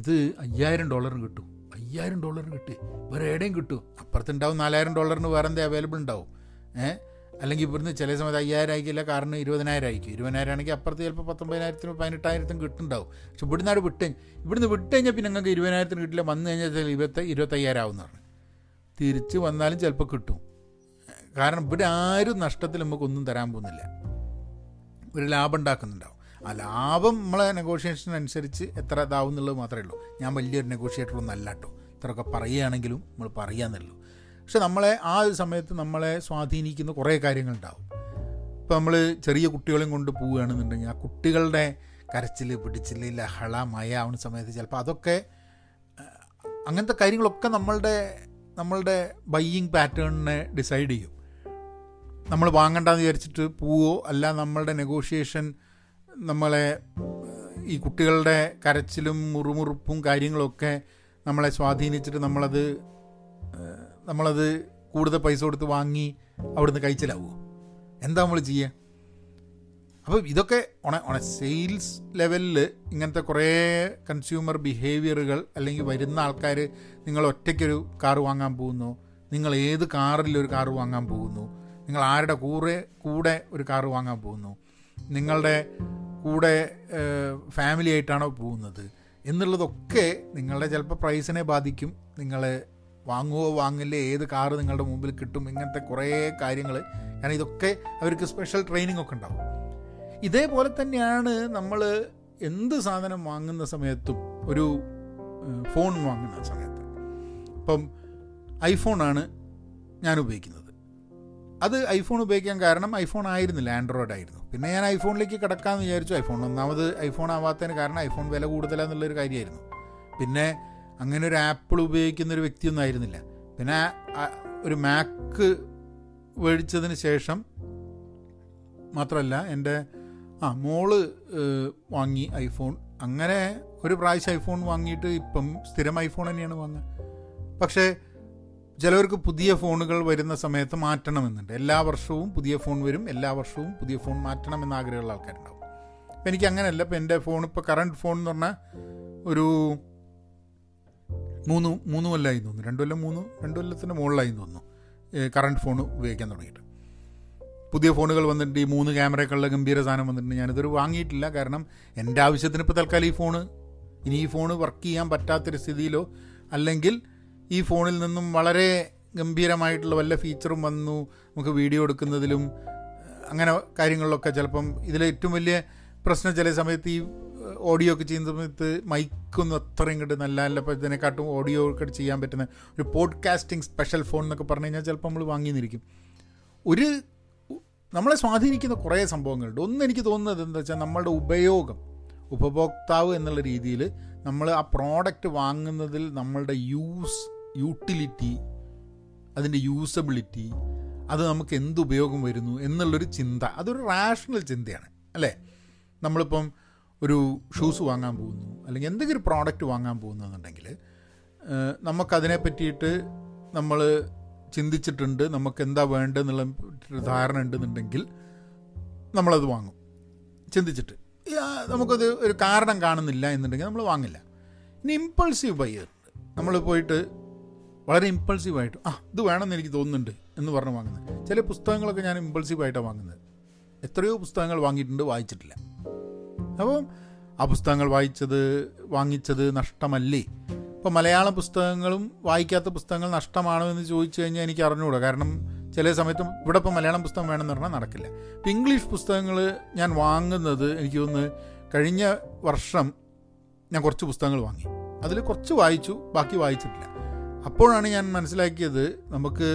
ഇത് അയ്യായിരം ഡോളറിന് കിട്ടും, അയ്യായിരം ഡോളറിന് കിട്ടി വേറെ എവിടെയും കിട്ടും, അപ്പുറത്തുണ്ടാവും നാലായിരം ഡോളറിന് വേറെ എന്താ അവൈലബിൾ ഉണ്ടാവും. ഏഹ് അല്ലെങ്കിൽ ഇവിടുന്ന് ചില സമയത്ത് അയ്യായിരം ആയിരിക്കില്ല, കാരണം ഇരുപതിനായിരം ആയിരിക്കും. ഇരുപതിനായിരം ആണെങ്കിൽ അപ്പുറത്ത് ചിലപ്പോൾ പത്തൊമ്പതിനായിരത്തിനും പതിനെട്ടായിരത്തിനും കിട്ടുന്നുണ്ടാവും. പക്ഷെ ഇവിടുന്ന് അവിടെ വിട്ട് ഇവിടുന്ന് വിട്ട് കഴിഞ്ഞാൽ പിന്നെ ഞങ്ങൾക്ക് ഇരുപതിനായിരത്തിന് കിട്ടില്ല, വന്നു കഴിഞ്ഞാൽ ഇരുപത്തി ഇരുപത്തയ്യായിരം ആവുന്നതാണ്. തിരിച്ച് വന്നാലും ചിലപ്പോൾ കിട്ടും, കാരണം ഇവിടെ ആരും നഷ്ടത്തിൽ നമുക്കൊന്നും തരാൻ പോകുന്നില്ല, ഒരു ലാഭം ഉണ്ടാക്കുന്നുണ്ടാവും. ആ ലാഭം നമ്മളെ നെഗോഷിയേഷനനുസരിച്ച് എത്ര ഇതാവും എന്നുള്ളത് മാത്രമേ ഉള്ളൂ. ഞാൻ വലിയൊരു നെഗോഷിയേറ്ററൊന്നും അല്ല കേട്ടോ, ഇത്രയൊക്കെ പറയുകയാണെങ്കിലും നമ്മൾ പറയാമെന്നുള്ളൂ. പക്ഷെ നമ്മളെ ആ ഒരു സമയത്ത് നമ്മളെ സ്വാധീനിക്കുന്ന കുറേ കാര്യങ്ങളുണ്ടാവും. ഇപ്പോൾ നമ്മൾ ചെറിയ കുട്ടികളെയും കൊണ്ട് പോവുകയാണെന്നുണ്ടെങ്കിൽ ആ കുട്ടികളുടെ കരച്ചിൽ പിടിച്ചിൽ ലഹള മയ ആവുന്ന സമയത്ത് ചിലപ്പോൾ അതൊക്കെ അങ്ങനത്തെ കാര്യങ്ങളൊക്കെ നമ്മളുടെ നമ്മളുടെ ബൈയിങ് പാറ്റേണിനെ ഡിസൈഡ് ചെയ്യും. നമ്മൾ വാങ്ങണ്ടെന്ന് വിചാരിച്ചിട്ട് പോവോ, അല്ല നമ്മളുടെ നെഗോഷിയേഷൻ നമ്മളെ ഈ കുട്ടികളുടെ കരച്ചിലും മുറുമുറുപ്പും കാര്യങ്ങളൊക്കെ നമ്മളെ സ്വാധീനിച്ചിട്ട് നമ്മളത് നമ്മളത് കൂടുതൽ പൈസ കൊടുത്ത് വാങ്ങി അവിടുന്ന് കഴിച്ചിലാവുമോ, എന്താ നമ്മൾ ചെയ്യുക? അപ്പോൾ ഇതൊക്കെ ഓൺ ഓൺ എ സെയിൽസ് ലെവലിൽ ഇങ്ങനത്തെ കുറേ കൺസ്യൂമർ ബിഹേവിയറുകൾ, അല്ലെങ്കിൽ വരുന്ന ആൾക്കാർ നിങ്ങൾ ഒറ്റയ്ക്കൊരു കാറ് വാങ്ങാൻ പോകുന്നു, നിങ്ങൾ ഏത് കാറിലൊരു കാറ് വാങ്ങാൻ പോകുന്നു, നിങ്ങൾ ആരുടെ കൂടെ കൂടെ ഒരു കാറ് വാങ്ങാൻ പോകുന്നു, നിങ്ങളുടെ കൂടെ ഫാമിലി ആയിട്ടാണോ പോകുന്നത് എന്നുള്ളതൊക്കെ നിങ്ങളുടെ ചിലപ്പോൾ പ്രൈസിനെ ബാധിക്കും. നിങ്ങൾ വാങ്ങുവോ വാങ്ങില്ലേ, ഏത് കാറ് നിങ്ങളുടെ മുമ്പിൽ കിട്ടും, ഇങ്ങനത്തെ കുറേ കാര്യങ്ങൾ. കാരണം ഇതൊക്കെ അവർക്ക് സ്പെഷ്യൽ ട്രെയിനിങ് ഒക്കെ ഉണ്ടാവും. ഇതേപോലെ തന്നെയാണ് നമ്മൾ എന്ത് സാധനം വാങ്ങുന്ന സമയത്തും, ഒരു ഫോൺ വാങ്ങുന്ന സമയത്ത്. ഇപ്പം ഐഫോണാണ് ഞാൻ ഉപയോഗിക്കുന്നത്. അത് ഐഫോൺ ഉപയോഗിക്കാൻ കാരണം ഐഫോൺ ആയിരുന്നില്ല, ആൻഡ്രോയിഡ് ആയിരുന്നു. പിന്നെ ഞാൻ ഐഫോണിലേക്ക് കിടക്കാമെന്ന് വിചാരിച്ചു. ഐഫോൺ ഒന്നാമത് ഐഫോൺ ആവാത്തതിന് കാരണം ഐഫോൺ വില കൂടുതലാന്നുള്ളൊരു കാര്യമായിരുന്നു. പിന്നെ അങ്ങനെ ഒരു ആപ്പിൾ ഉപയോഗിക്കുന്നൊരു വ്യക്തിയൊന്നും ആയിരുന്നില്ല. പിന്നെ ഒരു മാക്ക് മേടിച്ചതിന് ശേഷം മാത്രമല്ല, എൻ്റെ ആ മോള് വാങ്ങി ഐഫോൺ. അങ്ങനെ ഒരു പ്രാവശ്യം ഐഫോൺ വാങ്ങിയിട്ട് ഇപ്പം സ്ഥിരം ഐഫോൺ തന്നെയാണ് വാങ്ങുക. പക്ഷേ ചിലവർക്ക് പുതിയ ഫോണുകൾ വരുന്ന സമയത്ത് മാറ്റണമെന്നുണ്ട്. എല്ലാ വർഷവും പുതിയ ഫോൺ വരും, എല്ലാ വർഷവും പുതിയ ഫോൺ മാറ്റണമെന്ന് ആഗ്രഹമുള്ള ആൾക്കാരുണ്ടാവും. അപ്പം എനിക്ക് അങ്ങനെയല്ല. ഇപ്പം എൻ്റെ ഫോൺ ഇപ്പോൾ കറണ്ട് ഫോൺ എന്ന് പറഞ്ഞാൽ ഒരു മൂന്ന് മൂന്ന് കൊല്ലമായി തോന്നുന്നു, രണ്ട് കൊല്ലം മൂന്ന് രണ്ട് കൊല്ലത്തിൻ്റെ മുകളിലായി തോന്നുന്നു കറണ്ട് ഫോൺ ഉപയോഗിക്കാൻ തുടങ്ങിയിട്ട്. പുതിയ ഫോണുകൾ വന്നിട്ട് ഈ മൂന്ന് ക്യാമറയൊക്കെയുള്ള ഗംഭീര സാധനം വന്നിട്ടുണ്ട്. ഞാനിതൊരു വാങ്ങിയിട്ടില്ല, കാരണം എൻ്റെ ആവശ്യത്തിന് ഇപ്പോൾ തൽക്കാലം ഈ ഫോണ്, ഇനി ഈ ഫോണ് വർക്ക് ചെയ്യാൻ പറ്റാത്തൊരു സ്ഥിതിയിലോ അല്ലെങ്കിൽ ഈ ഫോണിൽ നിന്നും വളരെ ഗംഭീരമായിട്ടുള്ള വല്ല ഫീച്ചറും വന്നു നമുക്ക് വീഡിയോ എടുക്കുന്നതിലും അങ്ങനെ കാര്യങ്ങളിലൊക്കെ. ചിലപ്പം ഇതിലെ ഏറ്റവും വലിയ പ്രശ്നം ചില സമയത്ത് ഈ ഓഡിയോ ഒക്കെ ചെയ്യുന്ന സമയത്ത് മൈക്കൊന്നും അത്രയും ഇങ്ങോട്ട് നല്ല അല്ല. അപ്പോൾ ഇതിനെക്കാട്ടും ഓഡിയോ ഒക്കെ ചെയ്യാൻ പറ്റുന്ന ഒരു പോഡ്കാസ്റ്റിംഗ് സ്പെഷ്യൽ ഫോൺ എന്നൊക്കെ പറഞ്ഞു കഴിഞ്ഞാൽ ചിലപ്പോൾ നമ്മൾ വാങ്ങിയെന്നിരിക്കും. ഒരു നമ്മളെ സ്വാധീനിക്കുന്ന കുറേ സംഭവങ്ങളുണ്ട്. ഒന്ന് എനിക്ക് തോന്നുന്നത് എന്താ വെച്ചാൽ നമ്മളുടെ ഉപയോഗം, ഉപഭോക്താവ് എന്നുള്ള രീതിയിൽ നമ്മൾ ആ പ്രോഡക്റ്റ് വാങ്ങുന്നതിൽ നമ്മളുടെ യൂസ് യൂട്ടിലിറ്റി അതിൻ്റെ യൂസബിലിറ്റി, അത് നമുക്ക് എന്ത് ഉപയോഗം വരുന്നു എന്നുള്ളൊരു ചിന്ത, അതൊരു റാഷണൽ ചിന്തയാണ് അല്ലേ. നമ്മളിപ്പം ഒരു ഷൂസ് വാങ്ങാൻ പോകുന്നു അല്ലെങ്കിൽ എന്തെങ്കിലും ഒരു പ്രോഡക്റ്റ് വാങ്ങാൻ പോകുന്നുണ്ടെങ്കിൽ നമുക്കതിനെ പറ്റിയിട്ട് നമ്മൾ ചിന്തിച്ചിട്ടുണ്ട്, നമുക്ക് എന്താ വേണ്ടതെന്നുള്ള ധാരണ ഉണ്ടെന്നുണ്ടെങ്കിൽ നമ്മളത് വാങ്ങും. ചിന്തിച്ചിട്ട് നമുക്കത് ഒരു കാരണം കാണുന്നില്ല എന്നുണ്ടെങ്കിൽ നമ്മൾ വാങ്ങില്ല. ഇനി ഇമ്പൾസീവ് ബൈ ഉണ്ട്, നമ്മൾ പോയിട്ട് വളരെ ഇമ്പൾസീവായിട്ട് ആ ഇത് വേണമെന്ന് എനിക്ക് തോന്നുന്നുണ്ട് എന്ന് പറഞ്ഞ് വാങ്ങുന്നത്. ചില പുസ്തകങ്ങളൊക്കെ ഞാൻ ഇമ്പൾസീവായിട്ടാണ് വാങ്ങുന്നത്. എത്രയോ പുസ്തകങ്ങൾ വാങ്ങിയിട്ടുണ്ട്, വായിച്ചിട്ടില്ല. അപ്പം ആ പുസ്തകങ്ങൾ വായിച്ചത് വാങ്ങിച്ചത് നഷ്ടമല്ലേ? ഇപ്പോൾ മലയാള പുസ്തകങ്ങളും വായിക്കാത്ത പുസ്തകങ്ങൾ നഷ്ടമാണോ എന്ന് ചോദിച്ചു കഴിഞ്ഞാൽ എനിക്ക് അറിഞ്ഞുകൂടാ. കാരണം ചില സമയത്ത് ഇവിടെ ഇപ്പോൾ മലയാളം പുസ്തകം വേണമെന്ന് പറഞ്ഞാൽ നടക്കില്ല. ഇപ്പം ഇംഗ്ലീഷ് പുസ്തകങ്ങൾ ഞാൻ വാങ്ങുന്നത്, എനിക്ക് തോന്നുന്നു കഴിഞ്ഞ വർഷം ഞാൻ കുറച്ച് പുസ്തകങ്ങൾ വാങ്ങി, അതിൽ കുറച്ച് വായിച്ചു, ബാക്കി വായിച്ചിട്ടില്ല. അപ്പോഴാണ് ഞാൻ മനസ്സിലാക്കിയത് നമുക്ക്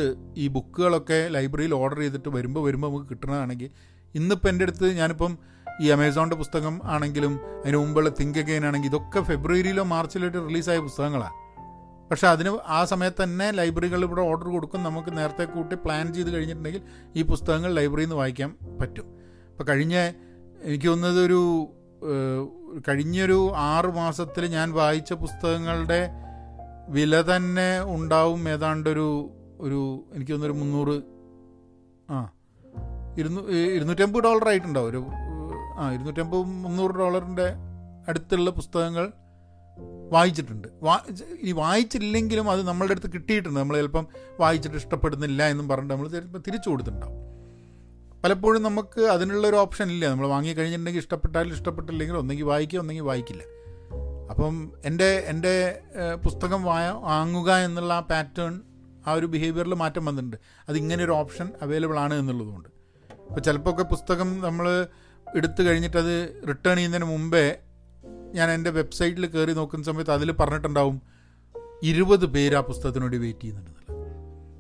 ഈ ബുക്കുകളൊക്കെ ലൈബ്രറിയിൽ ഓർഡർ ചെയ്തിട്ട് വരുമ്പോൾ വരുമ്പോൾ നമുക്ക് കിട്ടണതാണെങ്കിൽ, ഇന്നിപ്പോൾ എൻ്റെ അടുത്ത് ഞാനിപ്പം ഈ ആമസോണിൻ്റെ പുസ്തകം ആണെങ്കിലും അതിന് മുമ്പുള്ള തിങ്ക് അഗൈൻ ആണെങ്കിൽ ഇതൊക്കെ ഫെബ്രുവരിയിലോ മാർച്ചിലോട്ട് റിലീസായ പുസ്തകങ്ങളാണ്. പക്ഷേ അതിന് ആ സമയത്ത് തന്നെ ലൈബ്രറികളിൽ ഇവിടെ ഓർഡർ കൊടുക്കും. നമുക്ക് നേരത്തെ കൂട്ടി പ്ലാൻ ചെയ്ത് കഴിഞ്ഞിട്ടുണ്ടെങ്കിൽ ഈ പുസ്തകങ്ങൾ ലൈബ്രറിയിൽ നിന്ന് വായിക്കാൻ പറ്റും. ഇപ്പോൾ കഴിഞ്ഞ എനിക്ക് തോന്നുന്നത് ഒരു കഴിഞ്ഞൊരു ആറ് മാസത്തിൽ ഞാൻ വായിച്ച പുസ്തകങ്ങളുടെ വില തന്നെ ഉണ്ടാവും ഏതാണ്ടൊരു ഒരു എനിക്ക് തോന്നുന്നൊരു മുന്നൂറ് ആ ഇരുന്നൂ ഇരുന്നൂറ്റമ്പത് ഡോളർ ആയിട്ടുണ്ടാവും. ഒരു ആ ഇരുന്നൂറ്റമ്പത് മുന്നൂറ് ഡോളറിൻ്റെ അടുത്തുള്ള പുസ്തകങ്ങൾ വായിച്ചിട്ടുണ്ട്. വാ ഈ വായിച്ചില്ലെങ്കിലും അത് നമ്മളുടെ അടുത്ത് കിട്ടിയിട്ടുണ്ട്. നമ്മൾ ചിലപ്പം വായിച്ചിട്ട് ഇഷ്ടപ്പെടുന്നില്ല എന്നും പറഞ്ഞിട്ട് നമ്മൾ ചിലപ്പോൾ തിരിച്ചു കൊടുത്തിട്ടുണ്ടാവും. പലപ്പോഴും നമുക്ക് അതിനുള്ളൊരു ഓപ്ഷൻ ഇല്ല. നമ്മൾ വാങ്ങിക്കഴിഞ്ഞിട്ടുണ്ടെങ്കിൽ ഇഷ്ടപ്പെട്ടാലും ഇഷ്ടപ്പെട്ടില്ലെങ്കിലും ഒന്നെങ്കിൽ വായിക്കുക, ഒന്നെങ്കിൽ വായിക്കില്ല. അപ്പം എൻ്റെ എൻ്റെ പുസ്തകം വായ വാങ്ങുക എന്നുള്ള ആ പാറ്റേൺ, ആ ഒരു ബിഹേവിയറിൽ മാറ്റം വന്നിട്ടുണ്ട്. അതിങ്ങനെയൊരു ഓപ്ഷൻ അവൈലബിൾ ആണ് എന്നുള്ളതുകൊണ്ട്. ഇപ്പോൾ ചിലപ്പോൾ ഒക്കെ പുസ്തകം നമ്മൾ എടുത്തു കഴിഞ്ഞിട്ടത് റിട്ടേൺ ചെയ്യുന്നതിന് മുമ്പേ ഞാൻ എൻ്റെ വെബ്സൈറ്റിൽ കയറി നോക്കുന്ന സമയത്ത് അതിൽ പറഞ്ഞിട്ടുണ്ടാവും ഇരുപത് പേര് ആ പുസ്തകത്തിന് വേണ്ടി വെയിറ്റ് ചെയ്യുന്നുണ്ടെന്നുള്ളത്.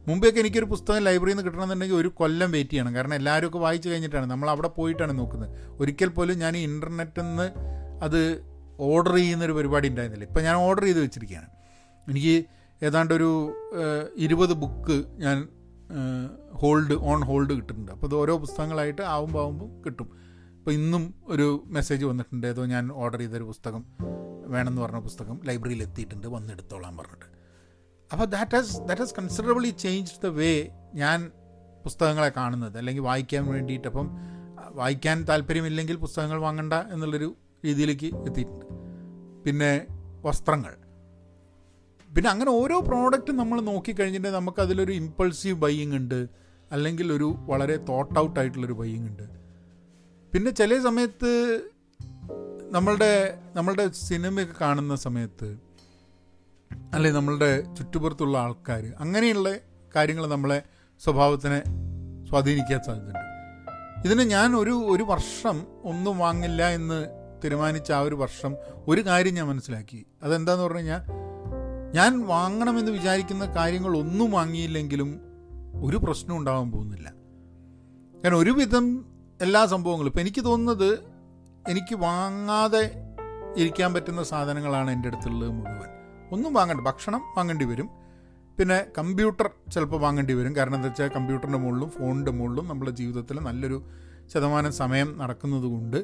മുമ്പേയൊക്കെ എനിക്കൊരു പുസ്തകം ലൈബ്രറിയിൽ നിന്ന് കിട്ടണമെന്നുണ്ടെങ്കിൽ ഒരു കൊല്ലം വെയിറ്റ് ചെയ്യണം. കാരണം എല്ലാവരും ഒക്കെ വായിച്ചു കഴിഞ്ഞിട്ടാണ്, നമ്മൾ അവിടെ പോയിട്ടാണ് നോക്കുന്നത്. ഒരിക്കൽ പോലും ഞാൻ ഇൻ്റർനെറ്റിൽ നിന്ന് അത് ഓർഡർ ചെയ്യുന്നൊരു പരിപാടി ഉണ്ടായിരുന്നില്ല. ഇപ്പം ഞാൻ ഓർഡർ ചെയ്ത് വെച്ചിരിക്കുകയാണ്. എനിക്ക് ഏതാണ്ടൊരു ഇരുപത് ബുക്ക് ഞാൻ ഹോൾഡ് ഓൺ ഹോൾഡ് കിട്ടുന്നുണ്ട്. അപ്പോൾ അത് ഓരോ പുസ്തകങ്ങളായിട്ട് ആവുമ്പോൾ ആവുമ്പോൾ കിട്ടും. ഇപ്പോൾ ഇന്നും ഒരു മെസ്സേജ് വന്നിട്ടുണ്ട്, ഏതോ ഞാൻ ഓർഡർ ചെയ്തൊരു പുസ്തകം വേണമെന്ന് പറഞ്ഞ പുസ്തകം ലൈബ്രറിയിൽ എത്തിയിട്ടുണ്ട്, വന്നെടുത്തോളാൻ പറഞ്ഞിട്ട്. അപ്പോൾ that has that has considerably changed the way ഞാൻ പുസ്തകങ്ങളെ കാണുന്നത്, അല്ലെങ്കിൽ വായിക്കാൻ വേണ്ടിയിട്ട്. അപ്പം വായിക്കാൻ താല്പര്യമില്ലെങ്കിൽ പുസ്തകങ്ങൾ വാങ്ങണ്ട എന്നുള്ളൊരു രീതിയിലേക്ക് എത്തിയിട്ടുണ്ട്. പിന്നെ വസ്ത്രങ്ങൾ, പിന്നെ അങ്ങനെ ഓരോ പ്രോഡക്റ്റും നമ്മൾ നോക്കിക്കഴിഞ്ഞിട്ടുണ്ടെങ്കിൽ നമുക്കതിലൊരു ഇമ്പൾസീവ് ബൈയിങ് ഉണ്ട്, അല്ലെങ്കിൽ ഒരു വളരെ തോട്ട് ഔട്ടായിട്ടുള്ളൊരു ബൈയിങ് ഉണ്ട്. പിന്നെ ചില സമയത്ത് നമ്മളുടെ നമ്മളുടെ സിനിമയൊക്കെ കാണുന്ന സമയത്ത്, അല്ലെങ്കിൽ നമ്മളുടെ ചുറ്റുപുറത്തുള്ള ആൾക്കാർ, അങ്ങനെയുള്ള കാര്യങ്ങൾ നമ്മളെ സ്വഭാവത്തിനെ സ്വാധീനിക്കാൻ സാധ്യതയുണ്ട്. ഇതിന് ഞാൻ ഒരു ഒരു വർഷം ഒന്നും വാങ്ങില്ല എന്ന് തീരുമാനിച്ച ആ ഒരു വർഷം ഒരു കാര്യം ഞാൻ മനസ്സിലാക്കി. അതെന്താണെന്ന് പറഞ്ഞു കഴിഞ്ഞാൽ, ഞാൻ വാങ്ങണമെന്ന് വിചാരിക്കുന്ന കാര്യങ്ങളൊന്നും വാങ്ങിയില്ലെങ്കിലും ഒരു പ്രശ്നം ഉണ്ടാകാൻ പോകുന്നില്ല. കാരണം ഒരുവിധം എല്ലാ സംഭവങ്ങളും ഇപ്പം എനിക്ക് തോന്നുന്നത് എനിക്ക് വാങ്ങാതെ ഇരിക്കാൻ പറ്റുന്ന സാധനങ്ങളാണ് എൻ്റെ അടുത്തുള്ളത് മുഴുവൻ. ഒന്നും വാങ്ങണ്ട. ഭക്ഷണം വാങ്ങേണ്ടി വരും, പിന്നെ കമ്പ്യൂട്ടർ ചിലപ്പോൾ വാങ്ങേണ്ടി വരും. കാരണം എന്താ വെച്ചാൽ കമ്പ്യൂട്ടറിൻ്റെ മുകളിലും ഫോണിൻ്റെ മുകളിലും നമ്മുടെ ജീവിതത്തിൽ നല്ലൊരു ശതമാനം സമയം നടക്കുന്നത് കൊണ്ട്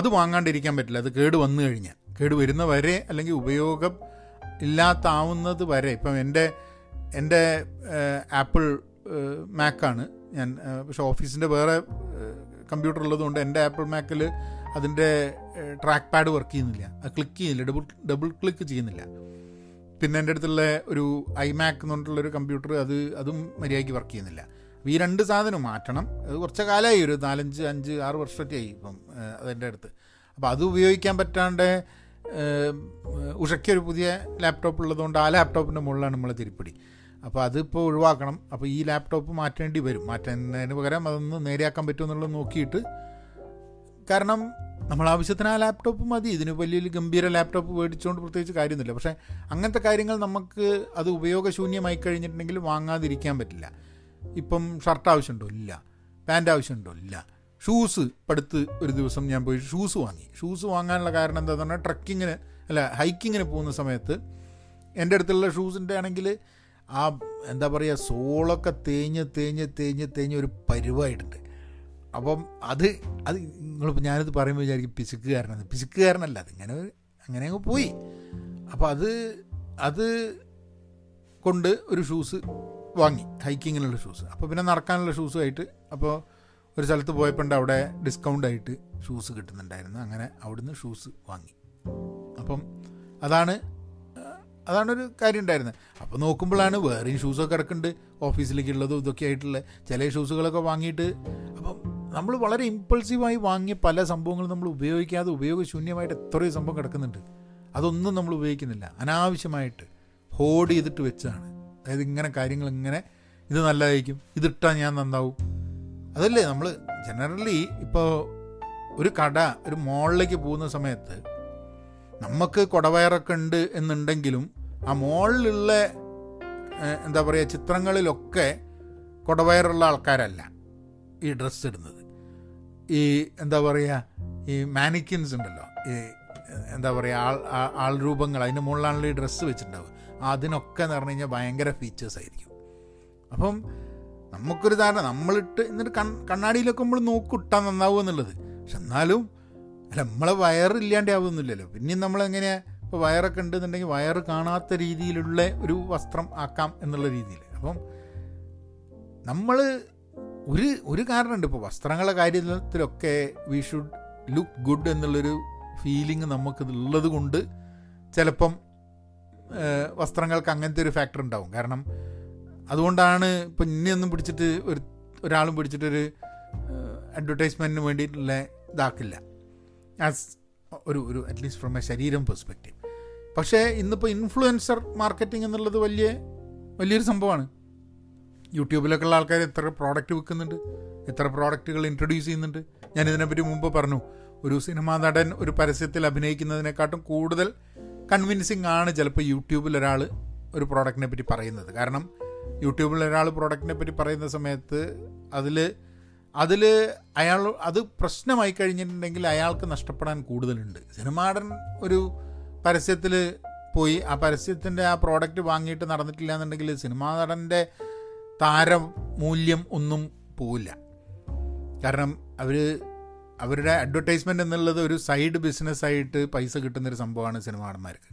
അത് വാങ്ങാണ്ടിരിക്കാൻ പറ്റില്ല. അത് കേട് വന്നു കഴിഞ്ഞാൽ, കേട് വരുന്ന വരെ, അല്ലെങ്കിൽ ഉപയോഗം ഇല്ലാത്താവുന്നത് വരെ. ഇപ്പം എൻ്റെ എൻ്റെ ആപ്പിൾ മാക്കാണ് ഞാൻ, പക്ഷേ ഓഫീസിൻ്റെ വേറെ കമ്പ്യൂട്ടർ ഉള്ളതുകൊണ്ട് എൻ്റെ ആപ്പിൾ മാക്കിൽ അതിൻ്റെ ട്രാക്ക് പാഡ് വർക്ക് ചെയ്യുന്നില്ല, അത് ക്ലിക്ക് ചെയ്യുന്നില്ല, ഡബിൾ ഡബിൾ ക്ലിക്ക് ചെയ്യുന്നില്ല. പിന്നെ എൻ്റെ അടുത്തുള്ള ഒരു ഐമാക്ക് എന്ന് പറഞ്ഞിട്ടുള്ളൊരു കമ്പ്യൂട്ടർ, അത് അതും മര്യാദയ്ക്ക് വർക്ക് ചെയ്യുന്നില്ല. ഈ രണ്ട് സാധനം മാറ്റണം. അത് കുറച്ച് കാലമായി, ഒരു നാലഞ്ച് അഞ്ച് ആറ് വർഷമൊക്കെ ആയി ഇപ്പം അതെൻ്റെ അടുത്ത്. അപ്പോൾ അത് ഉപയോഗിക്കാൻ പറ്റാണ്ട് ഉഷയ്ക്കൊരു പുതിയ ലാപ്ടോപ്പ് ഉള്ളതുകൊണ്ട് ആ ലാപ്ടോപ്പിൻ്റെ മുകളിലാണ് നമ്മളെ തിരിപ്പിടി. അപ്പോൾ അതിപ്പോൾ ഒഴിവാക്കണം. അപ്പോൾ ഈ ലാപ്ടോപ്പ് മാറ്റേണ്ടി വരും. മാറ്റുന്നതിന് പകരം അതൊന്ന് നേരെയാക്കാൻ പറ്റുമെന്നുള്ളത് നോക്കിയിട്ട്, കാരണം നമ്മൾ ആവശ്യത്തിന് ആ ലാപ്ടോപ്പ് മതി. ഇതിന് വലിയൊരു ഗംഭീര ലാപ്ടോപ്പ് മേടിച്ചുകൊണ്ട് പ്രത്യേകിച്ച് കാര്യമൊന്നുമില്ല. പക്ഷേ അങ്ങനത്തെ കാര്യങ്ങൾ നമുക്ക് അത് ഉപയോഗശൂന്യമായി കഴിഞ്ഞിട്ടുണ്ടെങ്കിൽ വാങ്ങാതിരിക്കാൻ പറ്റില്ല. ഇപ്പം ഷർട്ട് ആവശ്യമുണ്ടോ? ഇല്ല. പാൻറ് ആവശ്യമുണ്ടോ? ഇല്ല. ഷൂസ്, അടുത്ത് ഒരു ദിവസം ഞാൻ പോയി ഷൂസ് വാങ്ങി. ഷൂസ് വാങ്ങാനുള്ള കാരണം എന്താണെന്ന് പറഞ്ഞാൽ, ട്രക്കിങ്ങിന് അല്ല ഹൈക്കിങ്ങിന് പോകുന്ന സമയത്ത് എൻ്റെ അടുത്തുള്ള ഷൂസിൻ്റെ ആണെങ്കിൽ ആ എന്താ പറയുക സോളൊക്കെ തേഞ്ഞ് തേഞ്ഞ് തേഞ്ഞ് തേഞ്ഞ് ഒരു പരുവായിട്ടുണ്ട്. അപ്പം അത് അത് നിങ്ങളിപ്പോൾ ഞാനിത് പറയുമ്പോൾ വിചാരിക്കും പിശുക്കുകാരനാണ്. പിശുക്കുകാരനല്ല, അതിങ്ങനെ അങ്ങനെ അങ്ങ് പോയി. അപ്പോൾ അത് അത് കൊണ്ട് ഒരു ഷൂസ് വാങ്ങി, ഹൈക്കിങ്ങിനുള്ള ഷൂസ്. അപ്പോൾ പിന്നെ നടക്കാനുള്ള ഷൂസുമായിട്ട് അപ്പോൾ ഒരു സ്ഥലത്ത് പോയപ്പോണ്ട് അവിടെ ഡിസ്കൗണ്ടായിട്ട് ഷൂസ് കിട്ടുന്നുണ്ടായിരുന്നു. അങ്ങനെ അവിടുന്ന് ഷൂസ് വാങ്ങി. അപ്പം അതാണ് അതാണൊരു കാര്യം ഉണ്ടായിരുന്നത്. അപ്പോൾ നോക്കുമ്പോഴാണ് വേറെയും ഷൂസൊക്കെ കിടക്കുന്നുണ്ട്, ഓഫീസിലേക്കുള്ളതും ഇതൊക്കെ ആയിട്ടുള്ള ചില ഷൂസുകളൊക്കെ വാങ്ങിയിട്ട്. അപ്പം നമ്മൾ വളരെ ഇമ്പൾസീവായി വാങ്ങിയ പല സംഭവങ്ങളും നമ്മൾ ഉപയോഗിക്കാതെ ഉപയോഗശൂന്യമായിട്ട് എത്രയോ സംഭവം കിടക്കുന്നുണ്ട്. അതൊന്നും നമ്മൾ ഉപയോഗിക്കുന്നില്ല, അനാവശ്യമായിട്ട് ഹോർഡ് ചെയ്തിട്ട് വെച്ചാണ്. അതായത് ഇങ്ങനെ കാര്യങ്ങൾ ഇങ്ങനെ ഇത് നല്ലതായിരിക്കും, ഇതിട്ടാൽ ഞാൻ നന്നാവും. അതല്ലേ നമ്മൾ ജനറലി ഇപ്പോൾ ഒരു കട ഒരു മോളിലേക്ക് പോകുന്ന സമയത്ത് നമുക്ക് കുടവയറൊക്കെ ഉണ്ട് എന്നുണ്ടെങ്കിലും ആ മോളിലുള്ള എന്താ പറയുക ചിത്രങ്ങളിലൊക്കെ കുടവയറുള്ള ആൾക്കാരല്ല ഈ ഡ്രസ്സ് ഇടുന്നത്. ഈ എന്താ പറയുക ഈ മാനിക്കിൻസ് ഉണ്ടല്ലോ, ഈ എന്താ പറയുക ആൾ ആൾ രൂപങ്ങൾ, അതിൻ്റെ മുകളിലാണല്ലോ ഈ ഡ്രസ്സ് വെച്ചിട്ടുണ്ടാവുക. അതിനൊക്കെ എന്ന് പറഞ്ഞു കഴിഞ്ഞാൽ ഭയങ്കര ഫീച്ചേഴ്സ് ആയിരിക്കും. അപ്പം നമുക്കൊരു ധാരണ നമ്മളിട്ട് എന്നിട്ട് കൺ കണ്ണാടിയിലൊക്കെ നമ്മൾ നോക്കും ഇട്ടാൽ നന്നാവുക എന്നുള്ളത്. പക്ഷെ എന്നാലും അല്ല, നമ്മളെ വയറില്ലാണ്ടാവുന്നില്ലല്ലോ. പിന്നെയും നമ്മളെങ്ങനെയാണ് ഇപ്പോൾ വയറൊക്കെ ഉണ്ടെന്നുണ്ടെങ്കിൽ വയറ് കാണാത്ത രീതിയിലുള്ള ഒരു വസ്ത്രം ആക്കാം എന്നുള്ള രീതിയിൽ. അപ്പം നമ്മൾ ഒരു ഒരു കാരണമുണ്ട് ഇപ്പോൾ വസ്ത്രങ്ങളുടെ കാര്യത്തിലൊക്കെ വി ഷുഡ് ലുക്ക് ഗുഡ് എന്നുള്ളൊരു ഫീലിംഗ് നമുക്കിതുള്ളത് കൊണ്ട് ചിലപ്പം വസ്ത്രങ്ങൾക്ക് അങ്ങനത്തെ ഒരു ഫാക്ടർ ഉണ്ടാവും. കാരണം അതുകൊണ്ടാണ് ഇപ്പം ഇനിയൊന്നും പിടിച്ചിട്ട് ഒരു ഒരാളും പിടിച്ചിട്ടൊരു അഡ്വർടൈസ്മെൻറ്റിന് വേണ്ടിയിട്ടുള്ള ഇതാക്കില്ല, ആസ് ഒരു ഒരു അറ്റ്ലീസ്റ്റ് ഫ്രം എ ശരീരം പെർസ്പെക്റ്റീവ്. പക്ഷേ ഇന്നിപ്പോൾ ഇൻഫ്ലുവൻസർ മാർക്കറ്റിംഗ് എന്നുള്ളത് വലിയ വലിയൊരു സംഭവമാണ്. യൂട്യൂബിലൊക്കെ ഉള്ള ആൾക്കാർ എത്ര പ്രോഡക്റ്റ് വിൽക്കുന്നുണ്ട്, എത്ര പ്രോഡക്റ്റുകൾ ഇൻട്രൊഡ്യൂസ് ചെയ്യുന്നുണ്ട്. ഞാനിതിനെപ്പറ്റി മുമ്പ് പറഞ്ഞു, ഒരു സിനിമാ നടൻ ഒരു പരസ്യത്തിൽ അഭിനയിക്കുന്നതിനെക്കാട്ടും കൂടുതൽ കൺവിൻസിങ് ആണ് ചിലപ്പോൾ യൂട്യൂബിൽ ഒരാൾ ഒരു പ്രോഡക്റ്റിനെ പറ്റി പറയുന്നത്. കാരണം യൂട്യൂബിൽ ഒരാൾ പ്രോഡക്റ്റിനെ പറ്റി പറയുന്ന സമയത്ത് അതിൽ അതിൽ അയാൾ അത് പ്രശ്നമായി കഴിഞ്ഞിട്ടുണ്ടെങ്കിൽ അയാൾക്ക് നഷ്ടപ്പെടാൻ കൂടുതലുണ്ട്. സിനിമാടൻ ഒരു പരസ്യത്തിൽ പോയി ആ പരസ്യത്തിൻ്റെ ആ പ്രോഡക്റ്റ് വാങ്ങിയിട്ട് നടന്നിട്ടില്ല എന്നുണ്ടെങ്കിൽ സിനിമാ നടൻ്റെ താരമൂല്യം ഒന്നും പോവില്ല. കാരണം അവർ അവരുടെ അഡ്വർടൈസ്മെൻ്റ് എന്നുള്ളത് ഒരു സൈഡ് ബിസിനസ്സായിട്ട് പൈസ കിട്ടുന്നൊരു സംഭവമാണ് സിനിമാടന്മാർക്ക്.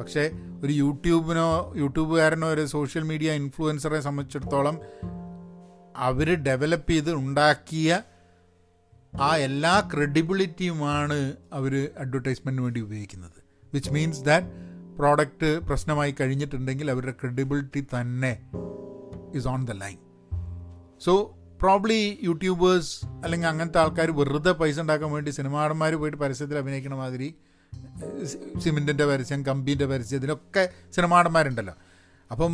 പക്ഷേ ഒരു യൂട്യൂബിനോ യൂട്യൂബുകാരനോ ഒരു സോഷ്യൽ മീഡിയ ഇൻഫ്ലുവൻസറെ സംബന്ധിച്ചിടത്തോളം അവർ ഡെവലപ്പ് ചെയ്ത് ഉണ്ടാക്കിയ ആ എല്ലാ ക്രെഡിബിലിറ്റിയുമാണ് അവർ അഡ്വർടൈസ്മെൻറ്റിന് വേണ്ടി ഉപയോഗിക്കുന്നത്. വിച്ച് മീൻസ് ദാറ്റ് പ്രോഡക്റ്റ് പ്രശ്നമായി കഴിഞ്ഞിട്ടുണ്ടെങ്കിൽ അവരുടെ ക്രെഡിബിലിറ്റി തന്നെ is on the line. So probably YouTubers അല്ലെങ്കിൽ അങ്ങനത്തെ ആൾക്കാർ വെറുതെ പൈസ ഉണ്ടാക്കാൻ വേണ്ടി സിനിമാടന്മാർ പോയിട്ട് പരസ്യത്തിൽ അഭിനയിക്കണ മാതിരി സിമെൻറ്റിൻ്റെ പരസ്യം, കമ്പീൻ്റെ പരസ്യം, ഇതിനൊക്കെ സിനിമാടന്മാരുണ്ടല്ലോ. അപ്പം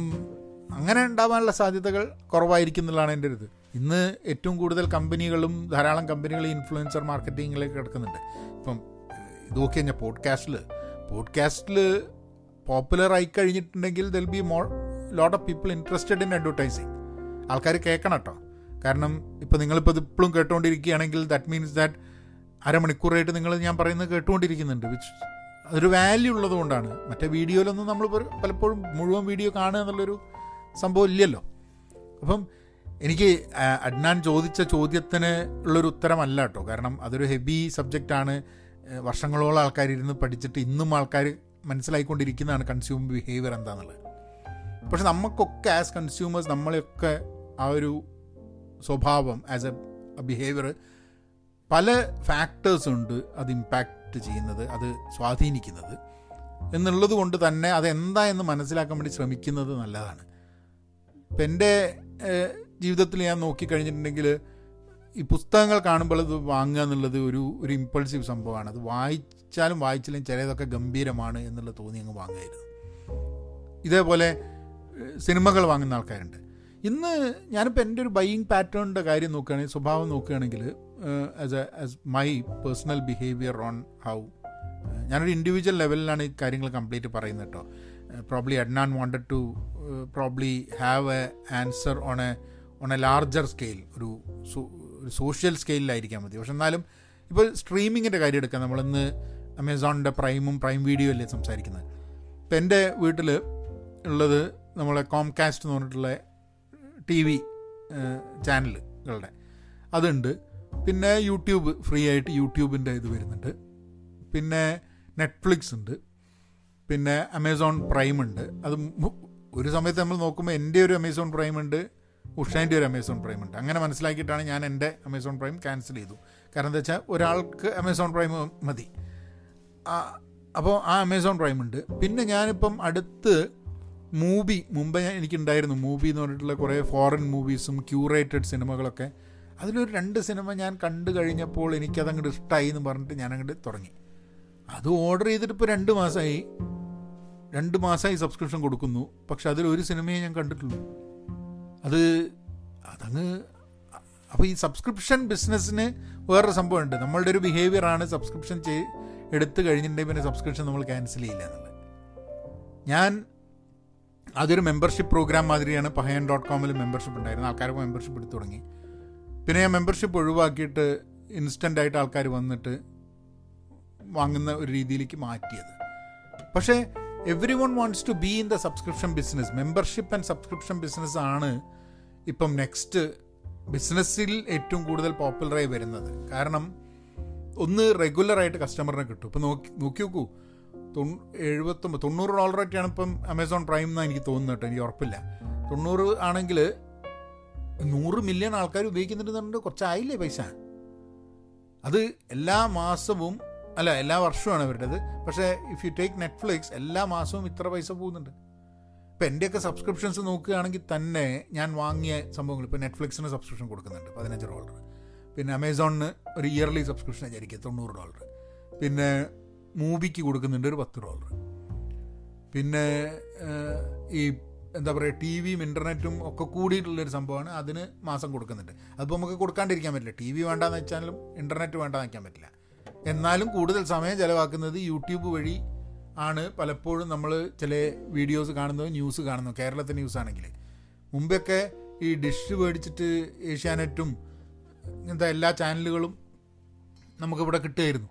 അങ്ങനെ ഉണ്ടാവാനുള്ള സാധ്യതകൾ കുറവായിരിക്കും എന്നുള്ളതാണ് എൻ്റെ ഒരു ഇത്. ഇന്ന് ഏറ്റവും കൂടുതൽ കമ്പനികളും ധാരാളം കമ്പനികൾ ഇൻഫ്ലുവൻസർ മാർക്കറ്റിങ്ങിലേക്ക് കിടക്കുന്നുണ്ട്. ഇപ്പം ഇത് നോക്കി കഴിഞ്ഞാൽ പോഡ്കാസ്റ്റിൽ പോഡ്കാസ്റ്റിൽ പോപ്പുലറായി കഴിഞ്ഞിട്ടുണ്ടെങ്കിൽ they'll be more lot of people interested in advertising. ആൾക്കാർ കേൾക്കണം കേട്ടോ. കാരണം ഇപ്പോൾ നിങ്ങളിപ്പോൾ ഇത് ഇപ്പോഴും കേട്ടുകൊണ്ടിരിക്കുകയാണെങ്കിൽ ദാറ്റ് മീൻസ് ദാറ്റ് അരമണിക്കൂറായിട്ട് നിങ്ങൾ ഞാൻ പറയുന്നത് കേട്ടുകൊണ്ടിരിക്കുന്നുണ്ട്, വിച്ച് അതൊരു വാല്യൂ ഉള്ളത് കൊണ്ടാണ്. മറ്റേ വീഡിയോയിലൊന്നും നമ്മൾ പലപ്പോഴും മുഴുവൻ വീഡിയോ കാണുക എന്നുള്ളൊരു സംഭവം ഇല്ലല്ലോ. അപ്പം എനിക്ക് അഡ്നാൻ ചോദിച്ച ചോദ്യത്തിന് ഉള്ളൊരു ഉത്തരമല്ല കേട്ടോ. കാരണം അതൊരു ഹെവി സബ്ജക്റ്റാണ്, വർഷങ്ങളോളം ആൾക്കാരിരുന്ന് പഠിച്ചിട്ട് ഇന്നും ആൾക്കാർ മനസ്സിലായിക്കൊണ്ടിരിക്കുന്നതാണ് കൺസ്യൂമർ ബിഹേവിയർ എന്താണെന്നുള്ളത്. പക്ഷെ നമുക്കൊക്കെ ആസ് കൺസ്യൂമേഴ്സ് നമ്മളെയൊക്കെ ആ ഒരു സ്വഭാവം ആസ് എ ബിഹേവിയർ പല ഫാക്ടേഴ്സ് ഉണ്ട് അത് ഇമ്പാക്റ്റ് ചെയ്യുന്നത്, അത് സ്വാധീനിക്കുന്നത് എന്നുള്ളത് കൊണ്ട് തന്നെ അതെന്താ എന്ന് മനസ്സിലാക്കാൻ വേണ്ടി ശ്രമിക്കുന്നത് നല്ലതാണ്. ഇപ്പം എൻ്റെ ജീവിതത്തിൽ ഞാൻ നോക്കിക്കഴിഞ്ഞിട്ടുണ്ടെങ്കിൽ ഈ പുസ്തകങ്ങൾ കാണുമ്പോൾ അത് വാങ്ങുക എന്നുള്ളത് ഒരു ഒരു ഇമ്പൾസീവ് സംഭവമാണ്. അത് വായിച്ചാലും വായിച്ചാലും ചിലതൊക്കെ ഗംഭീരമാണ് എന്നുള്ള തോന്നി അങ്ങ് വാങ്ങുമായിരുന്നു. ഇതേപോലെ സിനിമകൾ വാങ്ങുന്ന ആൾക്കാരുണ്ട്. ഇന്ന് ഞാനിപ്പോൾ എൻ്റെ ഒരു ബൈയിങ് പാറ്റേണിൻ്റെ കാര്യം നോക്കുകയാണെങ്കിൽ, സ്വഭാവം നോക്കുകയാണെങ്കിൽ, as a as my personal behaviour on how ഞാനൊരു ഇൻഡിവിജ്വൽ ലെവലിലാണ് ഈ കാര്യങ്ങൾ കംപ്ലീറ്റ് പറയുന്നത് കേട്ടോ. Probably Adnan wanted to uh, probably have a answer on a on a larger scale, ഒരു സോഷ്യൽ സ്കെയിലായിരിക്കാൻ മതി. പക്ഷെ എന്നാലും ഇപ്പോൾ സ്ട്രീമിങ്ങിൻ്റെ കാര്യം എടുക്കാം. നമ്മളിന്ന് അമേസോണിൻ്റെ പ്രൈമും പ്രൈം വീഡിയോ അല്ലേ സംസാരിക്കുന്നത്. ഇപ്പം എൻ്റെ വീട്ടിൽ ഉള്ളത് നമ്മളെ കോംകാസ്റ്റ് എന്ന് പറഞ്ഞിട്ടുള്ള ടി വി ചാനലുകളുടെ അതുണ്ട്. പിന്നെ യൂട്യൂബ് ഫ്രീ ആയിട്ട് യൂട്യൂബിൻ്റെ ഇത് വരുന്നുണ്ട്. പിന്നെ നെറ്റ്ഫ്ലിക്സ് ഉണ്ട്. പിന്നെ ആമസോൺ പ്രൈം ഉണ്ട്. അത് ഒരു സമയത്ത് നമ്മൾ നോക്കുമ്പോൾ എൻ്റെ ഒരു ആമസോൺ പ്രൈം ഉണ്ട്, ഉഷേൻ്റെ ഒരു ആമസോൺ പ്രൈം ഉണ്ട്. അങ്ങനെ മനസ്സിലാക്കിയിട്ടാണ് ഞാൻ എൻ്റെ ആമസോൺ പ്രൈം ക്യാൻസൽ ചെയ്തു. കാരണം എന്താ വെച്ചാൽ ഒരാൾക്ക് ആമസോൺ പ്രൈം മതി. അപ്പോൾ ആ ആമസോൺ പ്രൈം ഉണ്ട്. പിന്നെ ഞാനിപ്പം അടുത്ത് മൂവി മുമ്പ് എനിക്കുണ്ടായിരുന്നു മൂവി എന്ന് പറഞ്ഞിട്ടുള്ള കുറേ ഫോറിൻ മൂവീസും ക്യൂറേറ്റഡ് സിനിമകളൊക്കെ. അതിലൊരു രണ്ട് സിനിമ ഞാൻ കണ്ടു കഴിഞ്ഞപ്പോൾ എനിക്കതങ്ങോട്ട് ഇഷ്ടമായി എന്ന് പറഞ്ഞിട്ട് ഞാനങ്ങോട്ട് തുടങ്ങി. അത് ഓർഡർ ചെയ്തിട്ട് ഇപ്പോൾ രണ്ട് മാസമായി രണ്ട് മാസമായി സബ്സ്ക്രിപ്ഷൻ കൊടുക്കുന്നു. പക്ഷെ അതിലൊരു സിനിമയെ ഞാൻ കണ്ടിട്ടുള്ളൂ. അത് അതങ്ങ് അപ്പോൾ ഈ സബ്സ്ക്രിപ്ഷൻ ബിസിനസ്സിന് വേറൊരു സംഭവമുണ്ട്. നമ്മളുടെ ഒരു ബിഹേവിയറാണ് സബ്സ്ക്രിപ്ഷൻ ചെയ് എടുത്തു കഴിഞ്ഞിട്ടുണ്ടെങ്കിൽ പിന്നെ സബ്സ്ക്രിപ്ഷൻ നമ്മൾ ക്യാൻസൽ ചെയ്യില്ല എന്നുള്ളത്. ഞാൻ അതൊരു മെമ്പർഷിപ്പ് പ്രോഗ്രാം മാതിരിയാണ്. പഹയൻ ഡോട്ട് കോമിൽ മെമ്പർഷിപ്പ് ഉണ്ടായിരുന്നു. ആൾക്കാർക്ക് മെമ്പർഷിപ്പ് എടുത്തു തുടങ്ങി. പിന്നെ ഞാൻ മെമ്പർഷിപ്പ് ഒഴിവാക്കിയിട്ട് ഇൻസ്റ്റൻ്റായിട്ട് ആൾക്കാർ വന്നിട്ട് വാങ്ങുന്ന ഒരു രീതിയിലേക്ക് മാറ്റിയത്. പക്ഷേ everyone wants to be in the subscription business. Membership and subscription ബിസിനസ്സാണ് ഇപ്പം നെക്സ്റ്റ് ബിസിനസ്സിൽ ഏറ്റവും കൂടുതൽ പോപ്പുലറായി വരുന്നത്. കാരണം ഒന്ന് റെഗുലറായിട്ട് കസ്റ്റമറിനെ കിട്ടും. ഇപ്പോൾ നോക്കി നോക്കി നോക്കൂ, തൊണ്ണൂ എഴുപത്തൊമ്പത് തൊണ്ണൂറ് ഡോളറൊക്കെയാണ് ഇപ്പം ആമസോൺ പ്രൈം എന്നാണ് എനിക്ക് തോന്നുന്നത് കേട്ടോ. എനിക്ക് ഉറപ്പില്ല. തൊണ്ണൂറ് ആണെങ്കിൽ നൂറ് മില്യൺ ആൾക്കാർ ഉപയോഗിക്കുന്നുണ്ടെന്നുണ്ട്. കുറച്ചായില്ലേ പൈസ? അത് എല്ലാ മാസവും അല്ല എല്ലാ വർഷവുമാണ് അവരുടേത്. പക്ഷേ ഇഫ് യു ടേക്ക് നെറ്റ്ഫ്ലിക്സ് എല്ലാ മാസവും ഇത്ര പൈസ പോകുന്നുണ്ട്. ഇപ്പോൾ എൻ്റെയൊക്കെ സബ്സ്ക്രിപ്ഷൻസ് നോക്കുകയാണെങ്കിൽ തന്നെ ഞാൻ വാങ്ങിയ സംഭവങ്ങൾ ഇപ്പോൾ നെറ്റ്ഫ്ലിക്സിന് സബ്സ്ക്രിപ്ഷൻ കൊടുക്കുന്നുണ്ട് പതിനഞ്ച് ഡോളർ. പിന്നെ ആമസോണിന് ഒരു ഇയർലി സബ്സ്ക്രിപ്ഷൻ ആയിരിക്കും തൊണ്ണൂറ് ഡോളർ. പിന്നെ മൂവിക്ക് കൊടുക്കുന്നുണ്ട് ഒരു പത്ത് ഡോളർ. പിന്നെ ഈ എന്താ പറയുക, ടി വിയും ഇൻ്റർനെറ്റും ഒക്കെ കൂടിയിട്ടുള്ളൊരു സംഭവമാണ്. അതിന് മാസം കൊടുക്കുന്നുണ്ട്. അതിപ്പോൾ നമുക്ക് കൊടുക്കാണ്ടിരിക്കാൻ പറ്റില്ല. ടി വി വേണ്ടാന്ന് വെച്ചാലും ഇൻ്റർനെറ്റ് വേണ്ടാന്ന് വയ്ക്കാൻ പറ്റില്ല. എന്നാലും കൂടുതൽ സമയം ചിലവാക്കുന്നത് യൂട്യൂബ് വഴി ആണ്. പലപ്പോഴും നമ്മൾ ചില വീഡിയോസ് കാണുന്നത്, ന്യൂസ് കാണുന്നത്, കേരളത്തിൻ്റെ ന്യൂസ് ആണെങ്കിൽ മുമ്പൊക്കെ ഈ ഡിഷ് മേടിച്ചിട്ട് ഏഷ്യാനെറ്റും എന്താ എല്ലാ ചാനലുകളും നമുക്കിവിടെ കിട്ടുമായിരുന്നു.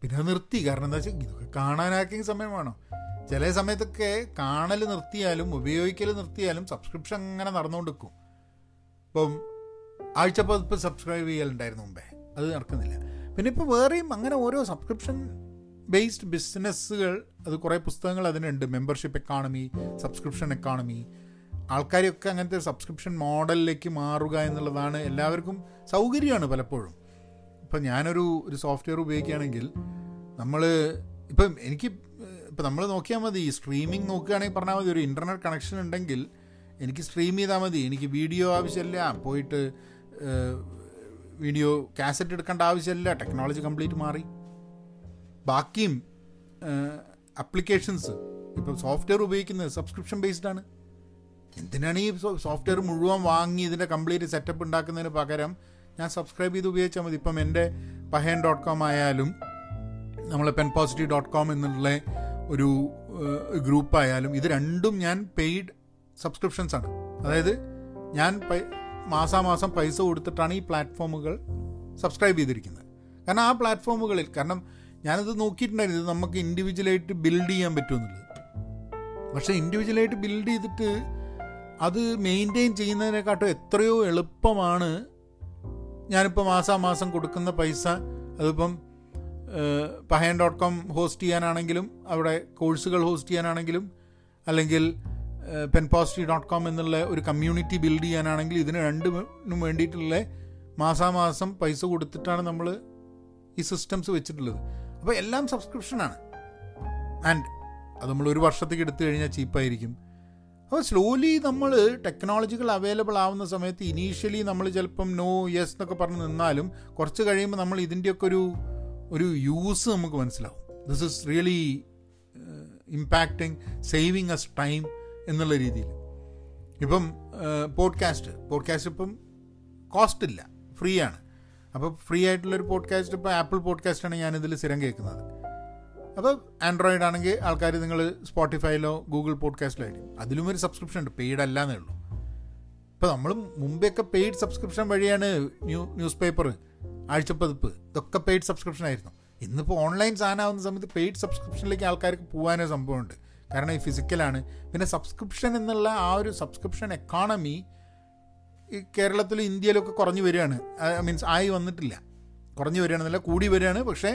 പിന്നെ അത് നിർത്തി. കാരണം എന്താ വെച്ചാൽ ഇതൊക്കെ കാണാനാക്കിയ സമയം വേണം. ചില സമയത്തൊക്കെ കാണൽ നിർത്തിയാലും ഉപയോഗിക്കൽ നിർത്തിയാലും സബ്സ്ക്രിപ്ഷൻ അങ്ങനെ നടന്നുകൊണ്ട് നിൽക്കും. ഇപ്പം ആഴ്ചപ്പതിപ്പ് സബ്സ്ക്രൈബ് ചെയ്യലുണ്ടായിരുന്നു മുമ്പേ, അത് നടക്കുന്നില്ല. പിന്നെ ഇപ്പോൾ വേറെയും അങ്ങനെ ഓരോ സബ്സ്ക്രിപ്ഷൻ ബേസ്ഡ് ബിസിനസ്സുകൾ, അത് കുറേ പുസ്തകങ്ങൾ അതിനുണ്ട്. Membership economy, subscription economy. ആൾക്കാരൊക്കെ അങ്ങനത്തെ സബ്സ്ക്രിപ്ഷൻ മോഡലിലേക്ക് മാറുക എന്നുള്ളതാണ്. എല്ലാവർക്കും സൗകര്യമാണ് പലപ്പോഴും. ഇപ്പം ഞാനൊരു ഒരു സോഫ്റ്റ്വെയർ ഉപയോഗിക്കുകയാണെങ്കിൽ നമ്മൾ ഇപ്പം എനിക്ക് ഇപ്പം നമ്മൾ നോക്കിയാൽ മതി. സ്ട്രീമിംഗ് നോക്കുകയാണെങ്കിൽ പറഞ്ഞാൽ മതി, ഒരു ഇൻ്റർനെറ്റ് കണക്ഷൻ ഉണ്ടെങ്കിൽ എനിക്ക് സ്ട്രീം ചെയ്താൽ മതി. എനിക്ക് വീഡിയോ ആവശ്യമില്ല, പോയിട്ട് വീഡിയോ കാസറ്റ് എടുക്കേണ്ട ആവശ്യമില്ല. ടെക്നോളജി കംപ്ലീറ്റ് മാറി. ബാക്കിയും ആപ്ലിക്കേഷൻസ് ഇപ്പം സോഫ്റ്റ്വെയർ ഉപയോഗിക്കുന്നത് സബ്സ്ക്രിപ്ഷൻ ബേസ്ഡാണ്. എന്തിനാണ് ഈ സോഫ്റ്റ്വെയർ മുഴുവൻ വാങ്ങി ഇതിൻ്റെ കംപ്ലീറ്റ് സെറ്റപ്പ് ഉണ്ടാക്കുന്നതിന് പകരം ഞാൻ സബ്സ്ക്രൈബ് ചെയ്ത് ഉപയോഗിച്ചാൽ മതി. ഇപ്പം എൻ്റെ പഹയൻ ഡോട്ട് കോം ആയാലും നമ്മളെ പെൻപോസിറ്റീവ് ഡോട്ട് കോം എന്നുള്ള ഒരു ഗ്രൂപ്പായാലും ഇത് രണ്ടും ഞാൻ പെയ്ഡ് സബ്സ്ക്രിപ്ഷൻസാണ്. അതായത് ഞാൻ പൈ മാസാമാസം പൈസ കൊടുത്തിട്ടാണ് ഈ പ്ലാറ്റ്ഫോമുകൾ സബ്സ്ക്രൈബ് ചെയ്തിരിക്കുന്നത്. കാരണം ആ പ്ലാറ്റ്ഫോമുകളിൽ കാരണം ഞാനത് നോക്കിയിട്ടുണ്ടായിരുന്നു, ഇത് നമുക്ക് ഇൻഡിവിജ്വലായിട്ട് ബിൽഡ് ചെയ്യാൻ പറ്റുമെന്നുള്ളത്. പക്ഷേ ഇൻഡിവിജ്വലായിട്ട് ബിൽഡ് ചെയ്തിട്ട് അത് മെയിൻറ്റെയിൻ ചെയ്യുന്നതിനെക്കാട്ടും എത്രയോ എളുപ്പമാണ്. ഞാനിപ്പോൾ മാസാമാസം കൊടുക്കുന്ന പൈസ, അതിപ്പം പഹയൻ ഡോട്ട് കോം ഹോസ്റ്റ് ചെയ്യാനാണെങ്കിലും അവിടെ കോഴ്സുകൾ ഹോസ്റ്റ് ചെയ്യാനാണെങ്കിലും അല്ലെങ്കിൽ പെൻപോസിറ്റീവ് ഡോട്ട് കോം എന്നുള്ള ഒരു കമ്മ്യൂണിറ്റി ബിൽഡ് ചെയ്യാനാണെങ്കിൽ ഇതിന് രണ്ടിനും വേണ്ടിയിട്ടുള്ള മാസാമാസം പൈസ കൊടുത്തിട്ടാണ് നമ്മൾ ഈ സിസ്റ്റംസ് വെച്ചിട്ടുള്ളത്. അപ്പോൾ എല്ലാം സബ്സ്ക്രിപ്ഷനാണ്. ആൻഡ് അത് നമ്മൾ ഒരു വർഷത്തേക്ക് എടുത്തു കഴിഞ്ഞാൽ ചീപ്പായിരിക്കും. അപ്പോൾ സ്ലോലി നമ്മൾ ടെക്നോളജികൾ അവൈലബിൾ ആവുന്ന സമയത്ത് ഇനീഷ്യലി നമ്മൾ ചിലപ്പം നോ യെസ് എന്നൊക്കെ പറഞ്ഞ് നിന്നാലും കുറച്ച് കഴിയുമ്പോൾ നമ്മൾ ഇതിൻ്റെയൊക്കെ ഒരു ഒരു യൂസ് നമുക്ക് മനസ്സിലാവും. This is really impacting saving us time എന്നുള്ള രീതിയിൽ. ഇപ്പം പോഡ്കാസ്റ്റ് പോഡ്കാസ്റ്റ് ഇപ്പം കോസ്റ്റ് ഇല്ല, ഫ്രീ ആണ്. അപ്പോൾ ഫ്രീ ആയിട്ടുള്ളൊരു പോഡ്കാസ്റ്റ് ഇപ്പോൾ ആപ്പിൾ പോഡ്കാസ്റ്റാണ് ഞാനിതിൽ സ്ഥിരം കേൾക്കുന്നത്. അപ്പോൾ ആൻഡ്രോയിഡ് ആണെങ്കിൽ ആൾക്കാർ നിങ്ങൾ സ്പോട്ടിഫൈയിലോ ഗൂഗിൾ പോഡ്കാസ്റ്റിലോ ആയിരിക്കും. അതിലും ഒരു സബ്സ്ക്രിപ്ഷൻ ഉണ്ട്, പെയ്ഡ് അല്ല എന്നേ ഉള്ളൂ. ഇപ്പോൾ നമ്മൾ മുമ്പെയൊക്കെ പെയ്ഡ് സബ്സ്ക്രിപ്ഷൻ വഴിയാണ് ന്യൂ ന്യൂസ് പേപ്പർ, ആഴ്ചപ്പതിപ്പ്, ഇതൊക്കെ പെയ്ഡ് സബ്സ്ക്രിപ്ഷൻ ആയിരുന്നു. ഇന്നിപ്പോൾ ഓൺലൈൻ സാധനമാകുന്ന സമയത്ത് പെയ്ഡ് സബ്സ്ക്രിപ്ഷനിലേക്ക് ആൾക്കാർക്ക് പോകാനൊരു സംഭവമുണ്ട്. കാരണം ഈ ഫിസിക്കലാണ്. പിന്നെ സബ്സ്ക്രിപ്ഷൻ എന്നുള്ള ആ ഒരു സബ്സ്ക്രിപ്ഷൻ എക്കോണമി കേരളത്തിലും ഇന്ത്യയിലൊക്കെ കുറഞ്ഞു വരികയാണ്, മീൻസ് ആയി വന്നിട്ടില്ല, കുറഞ്ഞു വരികയാണെന്നല്ല കൂടി വരികയാണ്, പക്ഷേ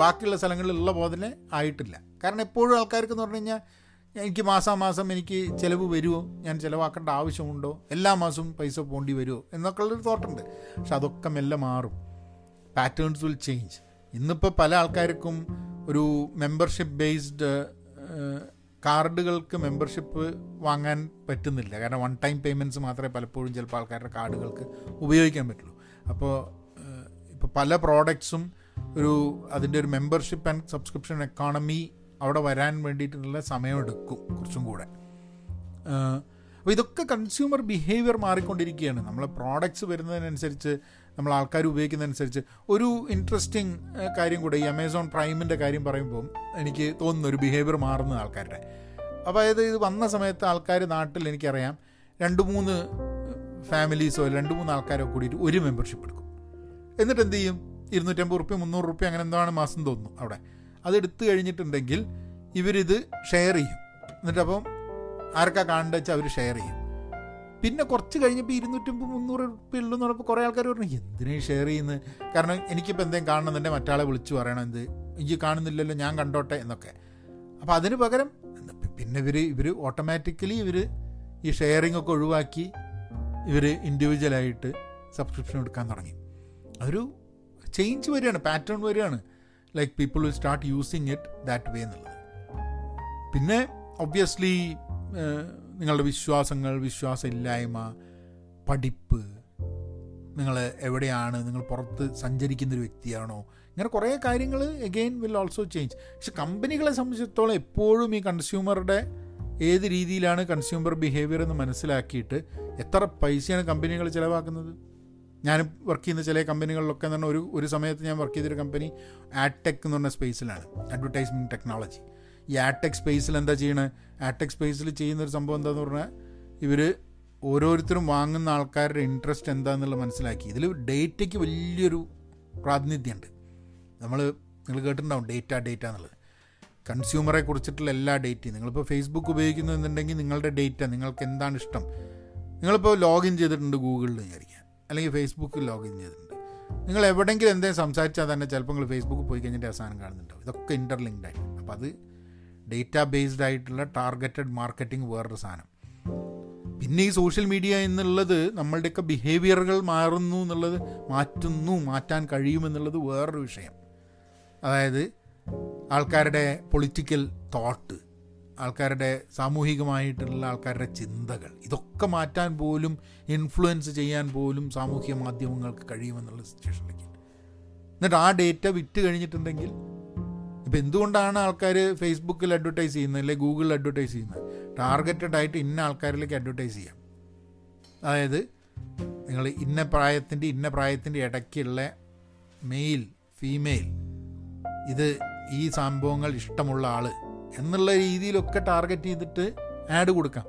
ബാക്കിയുള്ള സ്ഥലങ്ങളിലുള്ള പോലെ ആയിട്ടില്ല. കാരണം എപ്പോഴും ആൾക്കാർക്ക് എന്ന് പറഞ്ഞു കഴിഞ്ഞാൽ എനിക്ക് മാസാമാസം എനിക്ക് ചിലവ് വരുമോ, ഞാൻ ചിലവാക്കേണ്ട ആവശ്യമുണ്ടോ, എല്ലാ മാസവും പൈസ പോണ്ടി വരുമോ എന്നൊക്കെ ഉള്ളൊരു തോട്ടുണ്ട്. പക്ഷെ അതൊക്കെ മെല്ലെ മാറും. Patterns will change. ഇന്നിപ്പോൾ പല ആൾക്കാർക്കും ഒരു മെമ്പർഷിപ്പ് ബേസ്ഡ് കാർഡുകൾക്ക് മെമ്പർഷിപ്പ് വാങ്ങാൻ പറ്റുന്നില്ല, കാരണം വൺ ടൈം പേയ്മെൻറ്റ്സ് മാത്രമേ പലപ്പോഴും ചിലപ്പോൾ ആൾക്കാരുടെ കാർഡുകൾക്ക് ഉപയോഗിക്കാൻ പറ്റുള്ളൂ. അപ്പോൾ ഇപ്പോൾ പല പ്രോഡക്ട്സും ഒരു അതിൻ്റെ ഒരു മെമ്പർഷിപ്പ് ആൻഡ് സബ്സ്ക്രിപ്ഷൻ എക്കോണമി അവിടെ വരാൻ വേണ്ടിയിട്ടുള്ള സമയമെടുക്കും കുറച്ചും കൂടെ. അപ്പോൾ ഇതൊക്കെ കൺസ്യൂമർ ബിഹേവിയർ മാറിക്കൊണ്ടിരിക്കുകയാണ്. നമ്മളെ പ്രോഡക്ട്സ് വരുന്നതിനനുസരിച്ച്, നമ്മൾ ആൾക്കാർ ഉപയോഗിക്കുന്നതനുസരിച്ച്. ഒരു ഇൻട്രസ്റ്റിംഗ് കാര്യം കൂടെ ഈ ആമസോൺ പ്രൈമിൻ്റെ കാര്യം പറയുമ്പോൾ എനിക്ക് തോന്നുന്നു ഒരു ബിഹേവിയർ മാറുന്നത് ആൾക്കാരുടെ. അപ്പോൾ അതായത് ഇത് വന്ന സമയത്ത് ആൾക്കാർ നാട്ടിൽ എനിക്കറിയാം രണ്ട് മൂന്ന് ഫാമിലീസോ രണ്ട് മൂന്ന് ആൾക്കാരോ കൂടിയിട്ട് ഒരു മെമ്പർഷിപ്പ് എടുക്കും. എന്നിട്ട് എന്ത് ചെയ്യും, ഇരുന്നൂറ്റമ്പത് റുപ്യ മുന്നൂറ് റുപ്യ അങ്ങനെ എന്താണ് മാസം തോന്നുന്നു അവിടെ, അതെടുത്തു കഴിഞ്ഞിട്ടുണ്ടെങ്കിൽ ഇവരിത് ഷെയർ ചെയ്യും. എന്നിട്ടപ്പം ആർക്കാ കാണേണ്ടത് വെച്ചാൽ അവർ ഷെയർ ചെയ്യും. പിന്നെ കുറച്ച് കഴിഞ്ഞപ്പോൾ ഇരുന്നൂറ്റമ്പത് മുന്നൂറ് റുപ്യ ഉള്ളൂ എന്ന് പറഞ്ഞപ്പോൾ കുറേ ആൾക്കാർ പറഞ്ഞു എന്തിനാണ് ഷെയർ ചെയ്യുന്നത്, കാരണം എനിക്കിപ്പോൾ എന്തെങ്കിലും കാണണമെന്നുണ്ടെങ്കിൽ മറ്റാളെ വിളിച്ചു പറയണം, എന്ത് എനിക്ക് കാണുന്നില്ലല്ലോ ഞാൻ കണ്ടോട്ടെ എന്നൊക്കെ. അപ്പോൾ അതിന് പകരം പിന്നെ ഇവർ ഇവർ ഓട്ടോമാറ്റിക്കലി ഇവർ ഈ ഷെയറിംഗ് ഒക്കെ ഒഴിവാക്കി ഇവർ ഇൻഡിവിജ്വലായിട്ട് സബ്സ്ക്രിപ്ഷൻ എടുക്കാൻ തുടങ്ങി. അതൊരു ചേഞ്ച് വരികയാണ്, പാറ്റേൺ വരികയാണ്. Like people will start using it that way എന്നുള്ളത്. പിന്നെ ഒബ്വിയസ്ലി നിങ്ങളുടെ വിശ്വാസങ്ങൾ, വിശ്വാസമില്ലായ്മ, പഠിപ്പ്, നിങ്ങൾ എവിടെയാണ്, നിങ്ങൾ പുറത്ത് സഞ്ചരിക്കുന്നൊരു വ്യക്തിയാണോ, ഇങ്ങനെ കുറേ കാര്യങ്ങൾ അഗെയിൻ വിൽ ഓൾസോ ചേഞ്ച്. പക്ഷെ കമ്പനികളെ സംബന്ധിച്ചിടത്തോളം എപ്പോഴും ഈ കൺസ്യൂമറുടെ ഏത് രീതിയിലാണ് കൺസ്യൂമർ ബിഹേവിയർ എന്ന് മനസ്സിലാക്കിയിട്ട് എത്ര പൈസയാണ് കമ്പനികൾ ചിലവാക്കുന്നത്. ഞാൻ വർക്ക് ചെയ്യുന്ന ചില കമ്പനികളിലൊക്കെ തന്നെ ഒരു ഒരു സമയത്ത് ഞാൻ വർക്ക് ചെയ്തൊരു കമ്പനി ആഡ് ടെക് എന്ന് പറഞ്ഞ സ്പേസിലാണ്, അഡ്വർടൈസ്മെൻറ്റ് ടെക്നോളജി. ഈ ആഡ് ടെക് സ്പേസിൽ എന്താ ചെയ്യണത്, ആഡ് ടെക് സ്പേസിൽ ചെയ്യുന്നൊരു സംഭവം എന്താണെന്ന് പറഞ്ഞാൽ ഇവർ ഓരോരുത്തരും വാങ്ങുന്ന ആൾക്കാരുടെ ഇൻട്രസ്റ്റ് എന്താണെന്നുള്ളത് മനസ്സിലാക്കി. ഇതിൽ ഡേറ്റയ്ക്ക് വലിയൊരു പ്രാതിനിധ്യമുണ്ട്. നമ്മൾ നിങ്ങൾ കേട്ടിട്ടുണ്ടാവും ഡേറ്റ ഡേറ്റ എന്നുള്ളത്, കൺസ്യൂമറെ കുറിച്ചിട്ടുള്ള എല്ലാ ഡേറ്റയും. നിങ്ങളിപ്പോൾ ഫേസ്ബുക്ക് ഉപയോഗിക്കുന്നുണ്ടെങ്കിൽ നിങ്ങളുടെ ഡേറ്റ, നിങ്ങൾക്ക് എന്താണ് ഇഷ്ടം, നിങ്ങളിപ്പോൾ ലോഗിൻ ചെയ്തിട്ടുണ്ട് ഗൂഗിളിൽ വിചാരിക്കുക, അല്ലെങ്കിൽ ഫേസ്ബുക്കിൽ ലോഗിൻ ചെയ്തിട്ടുണ്ട്, നിങ്ങൾ എവിടെയെങ്കിലും എന്തെങ്കിലും സംസാരിച്ചാൽ തന്നെ ചിലപ്പോൾ നിങ്ങൾ ഫേസ്ബുക്കിൽ പോയി കഴിഞ്ഞിട്ട് അവസാനം കാണുന്നുണ്ടാവും. ഇതൊക്കെ ഇൻ്റർലിങ്ക്ഡ് ആയിട്ട്. അപ്പോൾ അത് ഡേറ്റാ ബേസ്ഡ് ആയിട്ടുള്ള ടാർഗറ്റഡ് മാർക്കറ്റിംഗ് വേറൊരു സാധനം. പിന്നെ ഈ സോഷ്യൽ മീഡിയ എന്നുള്ളത് നമ്മളുടെയൊക്കെ ബിഹേവിയറുകൾ മാറുന്നു എന്നുള്ളത്, മാറ്റുന്നു മാറ്റാൻ കഴിയുമെന്നുള്ളത് വേറൊരു വിഷയം. അതായത് ആൾക്കാരുടെ പൊളിറ്റിക്കൽ തോട്ട്, ആൾക്കാരുടെ സാമൂഹികമായിട്ടുള്ള ആൾക്കാരുടെ ചിന്തകൾ, ഇതൊക്കെ മാറ്റാൻ പോലും ഇൻഫ്ലുവൻസ് ചെയ്യാൻ പോലും സാമൂഹിക മാധ്യമങ്ങൾക്ക് കഴിയുമെന്നുള്ള സിറ്റുവേഷനിലേക്ക്. എന്നിട്ട് ആ ഡേറ്റ വിറ്റ് കഴിഞ്ഞിട്ടുണ്ടെങ്കിൽ ഇപ്പം എന്തുകൊണ്ടാണ് ആൾക്കാർ ഫേസ്ബുക്കിൽ അഡ്വർടൈസ് ചെയ്യുന്നത് അല്ലെങ്കിൽ ഗൂഗിളിൽ അഡ്വർടൈസ് ചെയ്യുന്നത്, ടാർഗറ്റഡ് ആയിട്ട് ഇന്ന ആൾക്കാരിലേക്ക് അഡ്വർടൈസ് ചെയ്യാം. അതായത് നിങ്ങൾ ഇന്ന പ്രായത്തിൻ്റെ ഇന്ന പ്രായത്തിൻ്റെ ഇടയ്ക്കുള്ള മെയിൽ ഫീമെയിൽ, ഇത് ഈ സംഭവങ്ങൾ ഇഷ്ടമുള്ള ആൾ എന്നുള്ള രീതിയിലൊക്കെ ടാർഗറ്റ് ചെയ്തിട്ട് ആഡ് കൊടുക്കാം.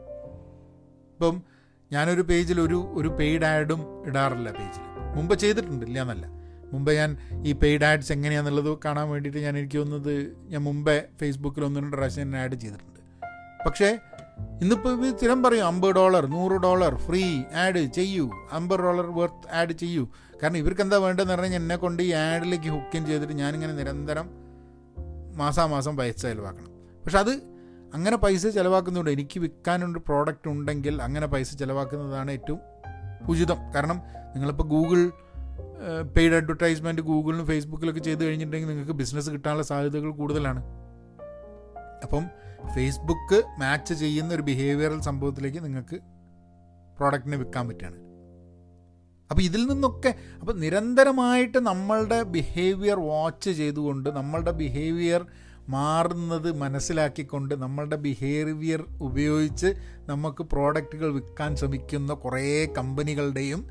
ഇപ്പം ഞാനൊരു പേജിൽ ഒരു ഒരു പെയ്ഡ് ആഡും ഇടാറില്ല. പേജിൽ മുമ്പ് ചെയ്തിട്ടുണ്ട്, ഇല്ല എന്നല്ല. മുമ്പേ ഞാൻ ഈ പെയ്ഡ് ആഡ്സ് എങ്ങനെയാണെന്നുള്ളത് കാണാൻ വേണ്ടിയിട്ട് ഞാൻ എനിക്ക് തോന്നുന്നത് ഞാൻ മുമ്പേ ഫേസ്ബുക്കിൽ ഒന്ന് രണ്ട് പ്രാവശ്യം ഞാൻ ആഡ് ചെയ്തിട്ടുണ്ട്. പക്ഷേ ഇന്നിപ്പോൾ ഇത് സ്ഥിരം പറയും അമ്പത് ഡോളർ നൂറ് ഡോളർ ഫ്രീ ആഡ് ചെയ്യൂ, അമ്പത് ഡോളർ വർത്ത് ആഡ് ചെയ്യൂ. കാരണം ഇവർക്ക് എന്താ വേണ്ടതെന്ന് പറഞ്ഞു കഴിഞ്ഞാൽ എന്നെ കൊണ്ട് ഈ ആഡിലേക്ക് ഹുക്കിൻ ചെയ്തിട്ട് ഞാനിങ്ങനെ നിരന്തരം മാസാമാസം പൈസ ചിലവാക്കണം. പക്ഷെ അത് അങ്ങനെ പൈസ ചിലവാക്കുന്നുണ്ട്. എനിക്ക് വിൽക്കാനൊരു പ്രോഡക്റ്റ് ഉണ്ടെങ്കിൽ അങ്ങനെ പൈസ ചിലവാക്കുന്നതാണ് ഏറ്റവും ഉചിതം. കാരണം നിങ്ങളിപ്പോൾ ഗൂഗിൾ പെയ്ഡ് അഡ്വർടൈസ്മെൻറ്റ് ഗൂഗിളിലും ഫേസ്ബുക്കിലൊക്കെ ചെയ്ത് കഴിഞ്ഞിട്ടുണ്ടെങ്കിൽ നിങ്ങൾക്ക് ബിസിനസ് കിട്ടാനുള്ള സാധ്യതകൾ കൂടുതലാണ്. അപ്പം ഫേസ്ബുക്ക് മാച്ച് ചെയ്യുന്ന ഒരു ബിഹേവിയറൽ സംഭവത്തിലേക്ക് നിങ്ങൾക്ക് പ്രോഡക്റ്റിനെ വിൽക്കാൻ പറ്റുകയാണ്. അപ്പോൾ ഇതിൽ നിന്നൊക്കെ അപ്പോൾ നിരന്തരമായിട്ട് നമ്മളുടെ ബിഹേവിയർ വാച്ച് ചെയ്തുകൊണ്ട്, നമ്മളുടെ ബിഹേവിയർ മാറുന്നത് മനസ്സിലാക്കിക്കൊണ്ട്, നമ്മളുടെ ബിഹേവിയർ ഉപയോഗിച്ച് നമുക്ക് പ്രോഡക്റ്റുകൾ വിൽക്കാൻ ശ്രമിക്കുന്ന കുറേ കമ്പനികളുടെയും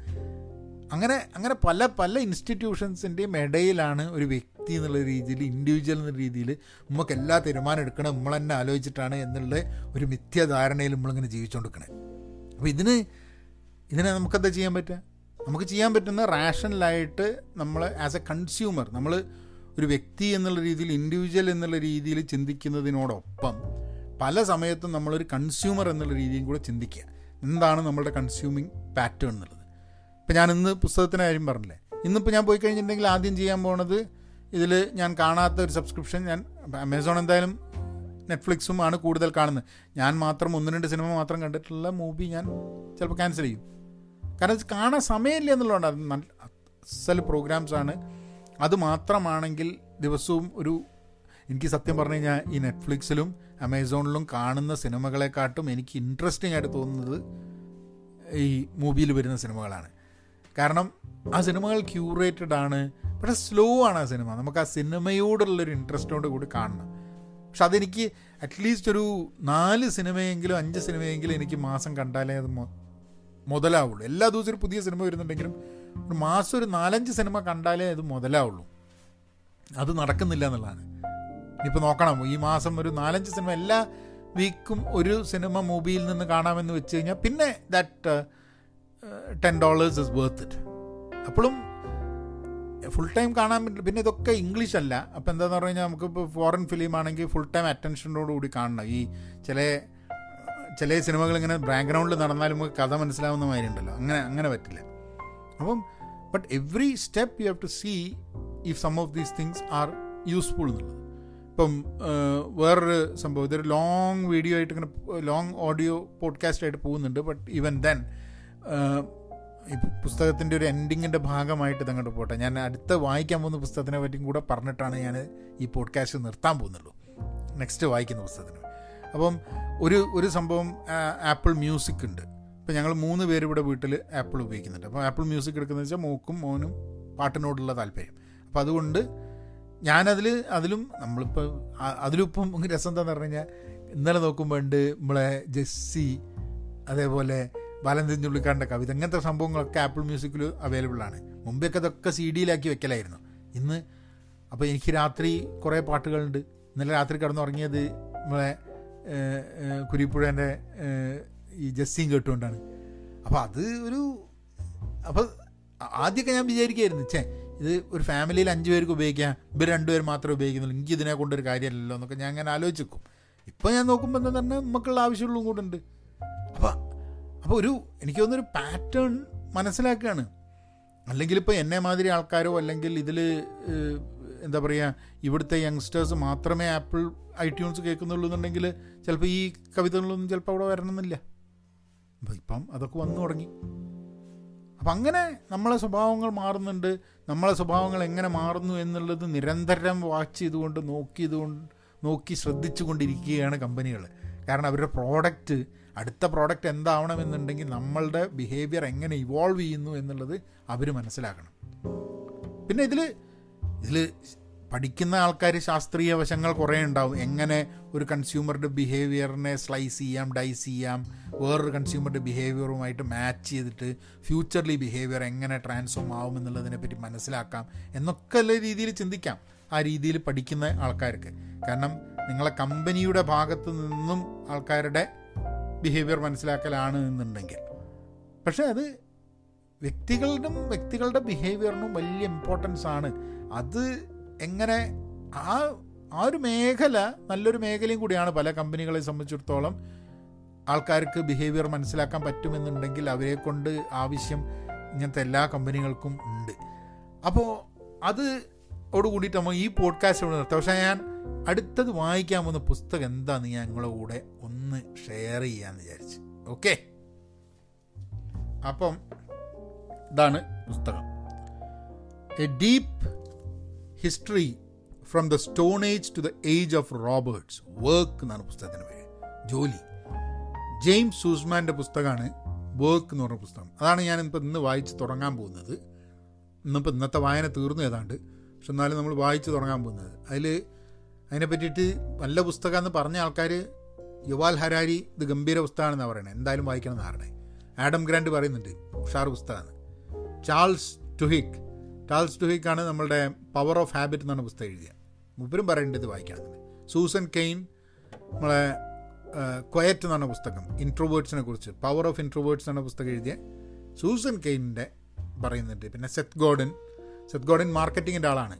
അങ്ങനെ അങ്ങനെ പല പല ഇൻസ്റ്റിറ്റ്യൂഷൻസിൻ്റെയും ഇടയിലാണ് ഒരു വ്യക്തി എന്നുള്ള രീതിയിൽ, ഇൻഡിവിജ്വൽ എന്ന രീതിയിൽ നമുക്ക് എല്ലാ തീരുമാനം എടുക്കണം നമ്മൾ തന്നെ ആലോചിച്ചിട്ടാണ് എന്നുള്ള ഒരു മിഥ്യാധാരണയിൽ നമ്മളിങ്ങനെ ജീവിച്ചുകൊണ്ടിരിക്കണേ. അപ്പോൾ ഇതിന് ഇതിനെ നമുക്കെന്താ ചെയ്യാൻ പറ്റുക? നമുക്ക് ചെയ്യാൻ പറ്റുന്ന റാഷണലായിട്ട് നമ്മൾ ആസ് എ കൺസ്യൂമർ, നമ്മൾ ഒരു വ്യക്തി എന്നുള്ള രീതിയിൽ, ഇൻഡിവിജ്വൽ എന്നുള്ള രീതിയിൽ ചിന്തിക്കുന്നതിനോടൊപ്പം പല സമയത്തും നമ്മളൊരു കൺസ്യൂമർ എന്നുള്ള രീതിയും കൂടെ ചിന്തിക്കുക. എന്താണ് നമ്മളുടെ കൺസ്യൂമിങ് പാറ്റേൺ എന്നുള്ളത്. ഇപ്പം ഞാൻ ഇന്ന് പുസ്തകത്തിന് കാര്യം പറഞ്ഞില്ലേ, ഇന്നിപ്പോൾ ഞാൻ പോയി കഴിഞ്ഞിട്ടുണ്ടെങ്കിൽ ആദ്യം ചെയ്യാൻ പോണത് ഇതിൽ ഞാൻ കാണാത്ത ഒരു സബ്സ്ക്രിപ്ഷൻ, ഞാൻ ആമസോൺ എന്തായാലും നെറ്റ്ഫ്ലിക്സും ആണ് കൂടുതൽ കാണുന്നത്. ഞാൻ മാത്രം ഒന്ന് രണ്ട് സിനിമ മാത്രം കണ്ടിട്ടുള്ള മൂവി ഞാൻ ചിലപ്പോൾ ക്യാൻസൽ ചെയ്യും. കാരണം ഇത് കാണാൻ സമയമില്ല എന്നുള്ളതാണ്. അത് നല്ല അസൽ പ്രോഗ്രാംസാണ്. അത് മാത്രമാണെങ്കിൽ ദിവസവും ഒരു എനിക്ക് സത്യം പറഞ്ഞു കഴിഞ്ഞാൽ ഈ നെറ്റ്ഫ്ലിക്സിലും ആമസോണിലും കാണുന്ന സിനിമകളെക്കാട്ടും എനിക്ക് ഇൻട്രസ്റ്റിംഗ് ആയിട്ട് തോന്നുന്നത് ഈ മൂവിയിൽ വരുന്ന സിനിമകളാണ്. കാരണം ആ സിനിമകൾ ക്യൂറേറ്റഡ് ആണ്, പക്ഷേ സ്ലോ ആണ് ആ സിനിമ. നമുക്ക് ആ സിനിമയോടുള്ളൊരു ഇൻട്രസ്റ്റോട് കൂടി കാണണം. പക്ഷെ അതെനിക്ക് അറ്റ്ലീസ്റ്റ് ഒരു നാല് സിനിമയെങ്കിലും അഞ്ച് സിനിമയെങ്കിലും എനിക്ക് മാസം കണ്ടാലേ അത് മുതലാവുള്ളൂ. എല്ലാ ദിവസവും ഒരു പുതിയ സിനിമ വരുന്നുണ്ടെങ്കിലും ഒരു മാസം ഒരു നാലഞ്ച് സിനിമ കണ്ടാലേ അത് മുതലാവുള്ളൂ. അത് നടക്കുന്നില്ല എന്നുള്ളതാണ്. ഇപ്പോൾ നോക്കണം, ഈ മാസം ഒരു നാലഞ്ച് സിനിമ എല്ലാ വീക്കും ഒരു സിനിമ മൂവിയിൽ നിന്ന് കാണാമെന്ന് വെച്ച് കഴിഞ്ഞാൽ പിന്നെ that ten dollars is worth it. അപ്പോഴും ഫുൾ ടൈം കാണാൻ പറ്റില്ല. പിന്നെ ഇതൊക്കെ ഇംഗ്ലീഷ് അല്ല. അപ്പോൾ എന്താണെന്ന് പറഞ്ഞു കഴിഞ്ഞാൽ നമുക്കിപ്പോൾ ഫോറിൻ ഫിലിം ആണെങ്കിൽ ഫുൾ ടൈം അറ്റൻഷനോടുകൂടി കാണണം. ഈ ചില ചില സിനിമകൾ ഇങ്ങനെ ബാക്ക്ഗ്രൗണ്ടിൽ നടന്നാലും നമുക്ക് കഥ മനസ്സിലാവുന്ന മാതിരി ഉണ്ടല്ലോ, അങ്ങനെ അങ്ങനെ പറ്റില്ല. അപ്പം but every step you have to see if some of these things are useful എന്നുള്ളത്. ഇപ്പം വേറൊരു സംഭവം, ഇതൊരു ലോങ് വീഡിയോ ആയിട്ട് ഇങ്ങനെ ലോങ് ഓഡിയോ പോഡ്കാസ്റ്റായിട്ട് പോകുന്നുണ്ട്. ബട്ട് ഈവൻ ദെൻ ഈ പുസ്തകത്തിൻ്റെ ഒരു എൻഡിങ്ങിൻ്റെ ഭാഗമായിട്ട് ഇതങ്ങോട്ട് പോട്ടെ. ഞാൻ അടുത്ത വായിക്കാൻ പോകുന്ന പുസ്തകത്തിനെ പറ്റിയും കൂടെ പറഞ്ഞിട്ടാണ് ഞാൻ ഈ പോഡ്കാസ്റ്റ് നിർത്താൻ പോകുന്നുള്ളൂ, നെക്സ്റ്റ് വായിക്കുന്ന പുസ്തകത്തിന്. അപ്പം ഒരു ഒരു സംഭവം, ആപ്പിൾ മ്യൂസിക് ഉണ്ട്. ഇപ്പം ഞങ്ങൾ മൂന്ന് പേര് ഇവിടെ വീട്ടിൽ ആപ്പിൾ ഉപയോഗിക്കുന്നുണ്ട്. അപ്പോൾ ആപ്പിൾ മ്യൂസിക് എടുക്കുന്നതെന്ന് വെച്ചാൽ മോക്കും മോനും പാട്ടിനോടുള്ള താല്പര്യം. അപ്പം അതുകൊണ്ട് ഞാനതിൽ അതിലും നമ്മളിപ്പോൾ അതിലിപ്പം രസം എന്താണെന്ന് പറഞ്ഞു കഴിഞ്ഞാൽ ഇന്നലെ നോക്കുമ്പോൾ ഉണ്ട് നമ്മളെ ജെസ്സി, അതേപോലെ ബാലചന്ദ്രൻ ചുള്ളിക്കാടിൻ്റെ കവിത, അങ്ങനത്തെ സംഭവങ്ങളൊക്കെ ആപ്പിൾ മ്യൂസിക്കിൽ അവൈലബിളാണ്. മുമ്പെയൊക്കെ അതൊക്കെ സി ഡിയിലാക്കി വെക്കലായിരുന്നു. ഇന്ന് അപ്പോൾ എനിക്ക് രാത്രി കുറേ പാട്ടുകളുണ്ട്. ഇന്നലെ രാത്രി കിടന്നുറങ്ങിയത് നമ്മളെ കുരിപ്പുഴേൻ്റെ ഈ ജെസ്സിയും കേട്ടുകൊണ്ടാണ്. അപ്പോൾ അത് ഒരു അപ്പോൾ ആദ്യമൊക്കെ ഞാൻ വിചാരിക്കുകയായിരുന്നു, ചേ ഇത് ഒരു ഫാമിലിയിൽ അഞ്ച് പേർക്ക് ഉപയോഗിക്കാം, ഇവർ രണ്ടുപേർ മാത്രമേ ഉപയോഗിക്കുന്നുള്ളൂ, എനിക്ക് ഇതിനെ കൊണ്ടൊരു കാര്യമല്ലല്ലോ എന്നൊക്കെ ഞാൻ അങ്ങനെ ആലോചിച്ച് വെക്കും. ഇപ്പോൾ ഞാൻ നോക്കുമ്പോൾ എന്താ തന്നെ നമുക്കുള്ള ആവശ്യമുള്ളതും കൂടെ ഉണ്ട്. അപ്പോൾ അപ്പോൾ ഒരു എനിക്ക് തോന്നുന്നൊരു പാറ്റേൺ മനസ്സിലാക്കുകയാണ്. അല്ലെങ്കിൽ ഇപ്പോൾ എന്നെ മാതിരി ആൾക്കാരോ അല്ലെങ്കിൽ ഇതിൽ എന്താ പറയുക ഇവിടുത്തെ യങ്സ്റ്റേഴ്സ് മാത്രമേ ആപ്പിൾ ഐട്യൂൺസ് കേൾക്കുന്നുള്ളൂ എന്നുണ്ടെങ്കിൽ ചിലപ്പോൾ ഈ കവിതകളൊന്നും ചിലപ്പോൾ അവിടെ വരണമെന്നില്ല. അപ്പം ഇപ്പം അതൊക്കെ വന്നു തുടങ്ങി. അപ്പം അങ്ങനെ നമ്മളെ സ്വഭാവങ്ങൾ മാറുന്നുണ്ട്. നമ്മളെ സ്വഭാവങ്ങൾ എങ്ങനെ മാറുന്നു എന്നുള്ളത് നിരന്തരം വാച്ച് ചെയ്തുകൊണ്ട് നോക്കിയതുകൊണ്ട് നോക്കി ശ്രദ്ധിച്ചു കൊണ്ടിരിക്കുകയാണ് കമ്പനികൾ. കാരണം അവരുടെ പ്രോഡക്റ്റ്, അടുത്ത പ്രോഡക്റ്റ് എന്താവണമെന്നുണ്ടെങ്കിൽ നമ്മളുടെ ബിഹേവിയർ എങ്ങനെ ഇവോൾവ് ചെയ്യുന്നു എന്നുള്ളത് അവർ മനസ്സിലാക്കണം. പിന്നെ ഇതിൽ ഇതിൽ പഠിക്കുന്ന ആൾക്കാർ ശാസ്ത്രീയ വശങ്ങൾ കുറേ ഉണ്ടാവും. എങ്ങനെ ഒരു കൺസ്യൂമറുടെ ബിഹേവിയറിനെ സ്ലൈസ് ചെയ്യാം, ഡൈസ് ചെയ്യാം, വേറൊരു കൺസ്യൂമറുടെ ബിഹേവിയറുമായിട്ട് മാച്ച് ചെയ്തിട്ട് ഫ്യൂച്ചർലി ബിഹേവിയർ എങ്ങനെ ട്രാൻസ്ഫോം ആവും എന്നുള്ളതിനെപ്പറ്റി മനസ്സിലാക്കാം എന്നൊക്കെ ഉള്ള രീതിയിൽ ചിന്തിക്കാം ആ രീതിയിൽ പഠിക്കുന്ന ആൾക്കാർക്ക്. കാരണം നിങ്ങളെ കമ്പനിയുടെ ഭാഗത്തു നിന്നും ആൾക്കാരുടെ ബിഹേവിയർ മനസ്സിലാക്കലാണ് എന്നുണ്ടെങ്കിൽ. പക്ഷേ അത് വ്യക്തികളുടെ വ്യക്തികളുടെ ബിഹേവിയറിനും വലിയ ഇമ്പോർട്ടൻസ് ആണ്. അത് എങ്ങനെ ആ ആ ഒരു മേഖല നല്ലൊരു മേഖലയും കൂടിയാണ് പല കമ്പനികളെ സംബന്ധിച്ചിടത്തോളം. ആൾക്കാർക്ക് ബിഹേവിയർ മനസ്സിലാക്കാൻ പറ്റുമെന്നുണ്ടെങ്കിൽ അവരെ കൊണ്ട് ആവശ്യം ഇങ്ങനത്തെ എല്ലാ കമ്പനികൾക്കും ഉണ്ട്. അപ്പോൾ അത് ഓട് കൂടിയിട്ട് നമ്മൾ ഈ പോഡ്കാസ്റ്റ് ഇവിടെ നിർത്താം. പക്ഷേ ഞാൻ അടുത്തത് വായിക്കാൻ പോകുന്ന പുസ്തകം എന്താണെന്ന് ഞാൻ നിങ്ങളുടെ കൂടെ ഒന്ന് ഷെയർ ചെയ്യാമെന്ന് വിചാരിച്ചു. ഓക്കെ, അപ്പം ഇതാണ് പുസ്തകം, a deep history from the stone age to the age of robots, work എന്നാണ് പുസ്തകത്തിൻ്റെ പേര്, ജോലി. ജെയിംസ് സൂസ്മാൻ്റെ പുസ്തകമാണ് വർക്ക് എന്ന് പറഞ്ഞ പുസ്തകം. അതാണ് ഞാൻ ഇപ്പോൾ ഇന്ന് വായിച്ച് തുടങ്ങാൻ പോകുന്നത്. ഇന്നിപ്പോൾ ഇന്നത്തെ വായന തീർന്നു ഏതാണ്ട്, പക്ഷെ എന്നാലും നമ്മൾ വായിച്ച് തുടങ്ങാൻ പോകുന്നത്. അതിൽ അതിനെ പറ്റിയിട്ട് നല്ല പുസ്തകമെന്ന് പറഞ്ഞ ആൾക്കാർ യുവാൽ ഹരാരി ഇത് ഗംഭീര പുസ്തകമാണെന്നാണ് പറയണത്, എന്തായാലും വായിക്കണം എന്നാണ് പറയണത്. ആഡം ഗ്രാൻഡ് പറയുന്നുണ്ട് ഉഷാർ പുസ്തകമാണ്. ചാൾസ് ടുഹിക് ചാൾസ് ടുഹിക് ആണ് നമ്മളുടെ പവർ ഓഫ് ഹാബിറ്റ് എന്നാണ് പുസ്തകം എഴുതിയത്, മുപ്പരും പറയേണ്ടത് വായിക്കണം. സൂസൻ കെയ്ൻ നമ്മളെ ക്വയറ്റ് എന്നാണ് പുസ്തകം, ഇൻട്രോവേർട്സിനെ കുറിച്ച്, പവർ ഓഫ് ഇൻട്രോവേർട്സ് എന്ന പുസ്തകം എഴുതിയ സൂസൻ കെയ്നിൻ്റെ പറയുന്നുണ്ട്. പിന്നെ സെത്ത് ഗോഡൻ സെത്ത് ഗോഡൻ മാർക്കറ്റിങ്ങിൻ്റെ ആളാണ്.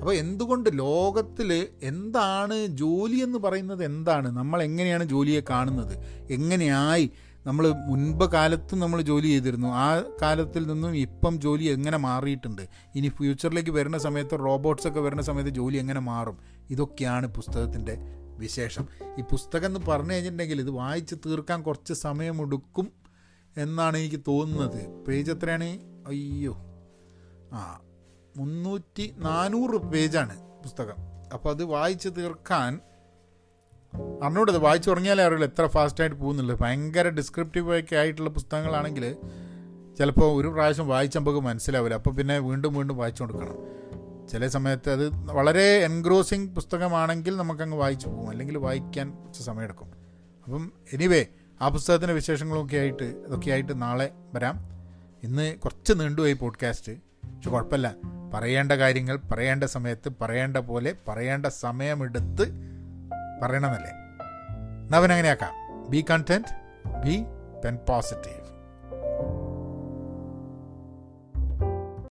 അപ്പോൾ എന്തുകൊണ്ട് ലോകത്തിൽ എന്താണ് ജോലി എന്ന് പറയുന്നത്, എന്താണ് നമ്മൾ എങ്ങനെയാണ് ജോലിയെ കാണുന്നത്, എങ്ങനെയായി നമ്മൾ മുൻപ് കാലത്ത് നമ്മൾ ജോലി ചെയ്തിരുന്നു, ആ കാലത്തിൽ നിന്നും ഇപ്പം ജോലി എങ്ങനെ മാറിയിട്ടുണ്ട്, ഇനി ഫ്യൂച്ചറിലേക്ക് വരുന്ന സമയത്ത് റോബോട്ട്സൊക്കെ വരുന്ന സമയത്ത് ജോലി എങ്ങനെ മാറും, ഇതൊക്കെയാണ് പുസ്തകത്തിൻ്റെ വിശേഷം. ഈ പുസ്തകം എന്ന് പറഞ്ഞു കഴിഞ്ഞിട്ടുണ്ടെങ്കിൽ ഇത് വായിച്ച് തീർക്കാൻ കുറച്ച് സമയമെടുക്കും എന്നാണ് എനിക്ക് തോന്നുന്നത്. പേജ് എത്രയാണ്? അയ്യോ ആ മുന്നൂറ്റി നാനൂറ് പേജാണ് പുസ്തകം. അപ്പോൾ അത് വായിച്ച് തീർക്കാൻ അറിഞ്ഞൂടെ, അത് വായിച്ചു തുടങ്ങിയാലേ അറിയില്ല എത്ര ഫാസ്റ്റായിട്ട് പോകുന്നുള്ളത്. ഭയങ്കര ഡിസ്ക്രിപ്റ്റീവൊക്കെ ആയിട്ടുള്ള പുസ്തകങ്ങളാണെങ്കിൽ ചിലപ്പോൾ ഒരു പ്രാവശ്യം വായിച്ച നമുക്ക് മനസ്സിലാവില്ല, അപ്പോൾ പിന്നെ വീണ്ടും വീണ്ടും വായിച്ചു കൊടുക്കണം. ചില സമയത്ത് അത് വളരെ എൻഗ്രോസിങ് പുസ്തകമാണെങ്കിൽ നമുക്കങ്ങ് വായിച്ചു പോകും, അല്ലെങ്കിൽ വായിക്കാൻ കുറച്ച് സമയമെടുക്കും. അപ്പം എനിവേ ആ പുസ്തകത്തിൻ്റെ വിശേഷങ്ങളൊക്കെ ആയിട്ട് ഇതൊക്കെ ആയിട്ട് നാളെ വരാം. ഇന്ന് കുറച്ച് നീണ്ടുപോയി പോഡ്കാസ്റ്റ്, പക്ഷെ കുഴപ്പമില്ല. പറയേണ്ട കാര്യങ്ങൾ പറയേണ്ട സമയത്ത് പറയേണ്ട പോലെ പറയേണ്ട സമയമെടുത്ത് പറയണമെന്നല്ലേ. നവൻ അങ്ങനെയാക്കാം. Be content, be pen positive.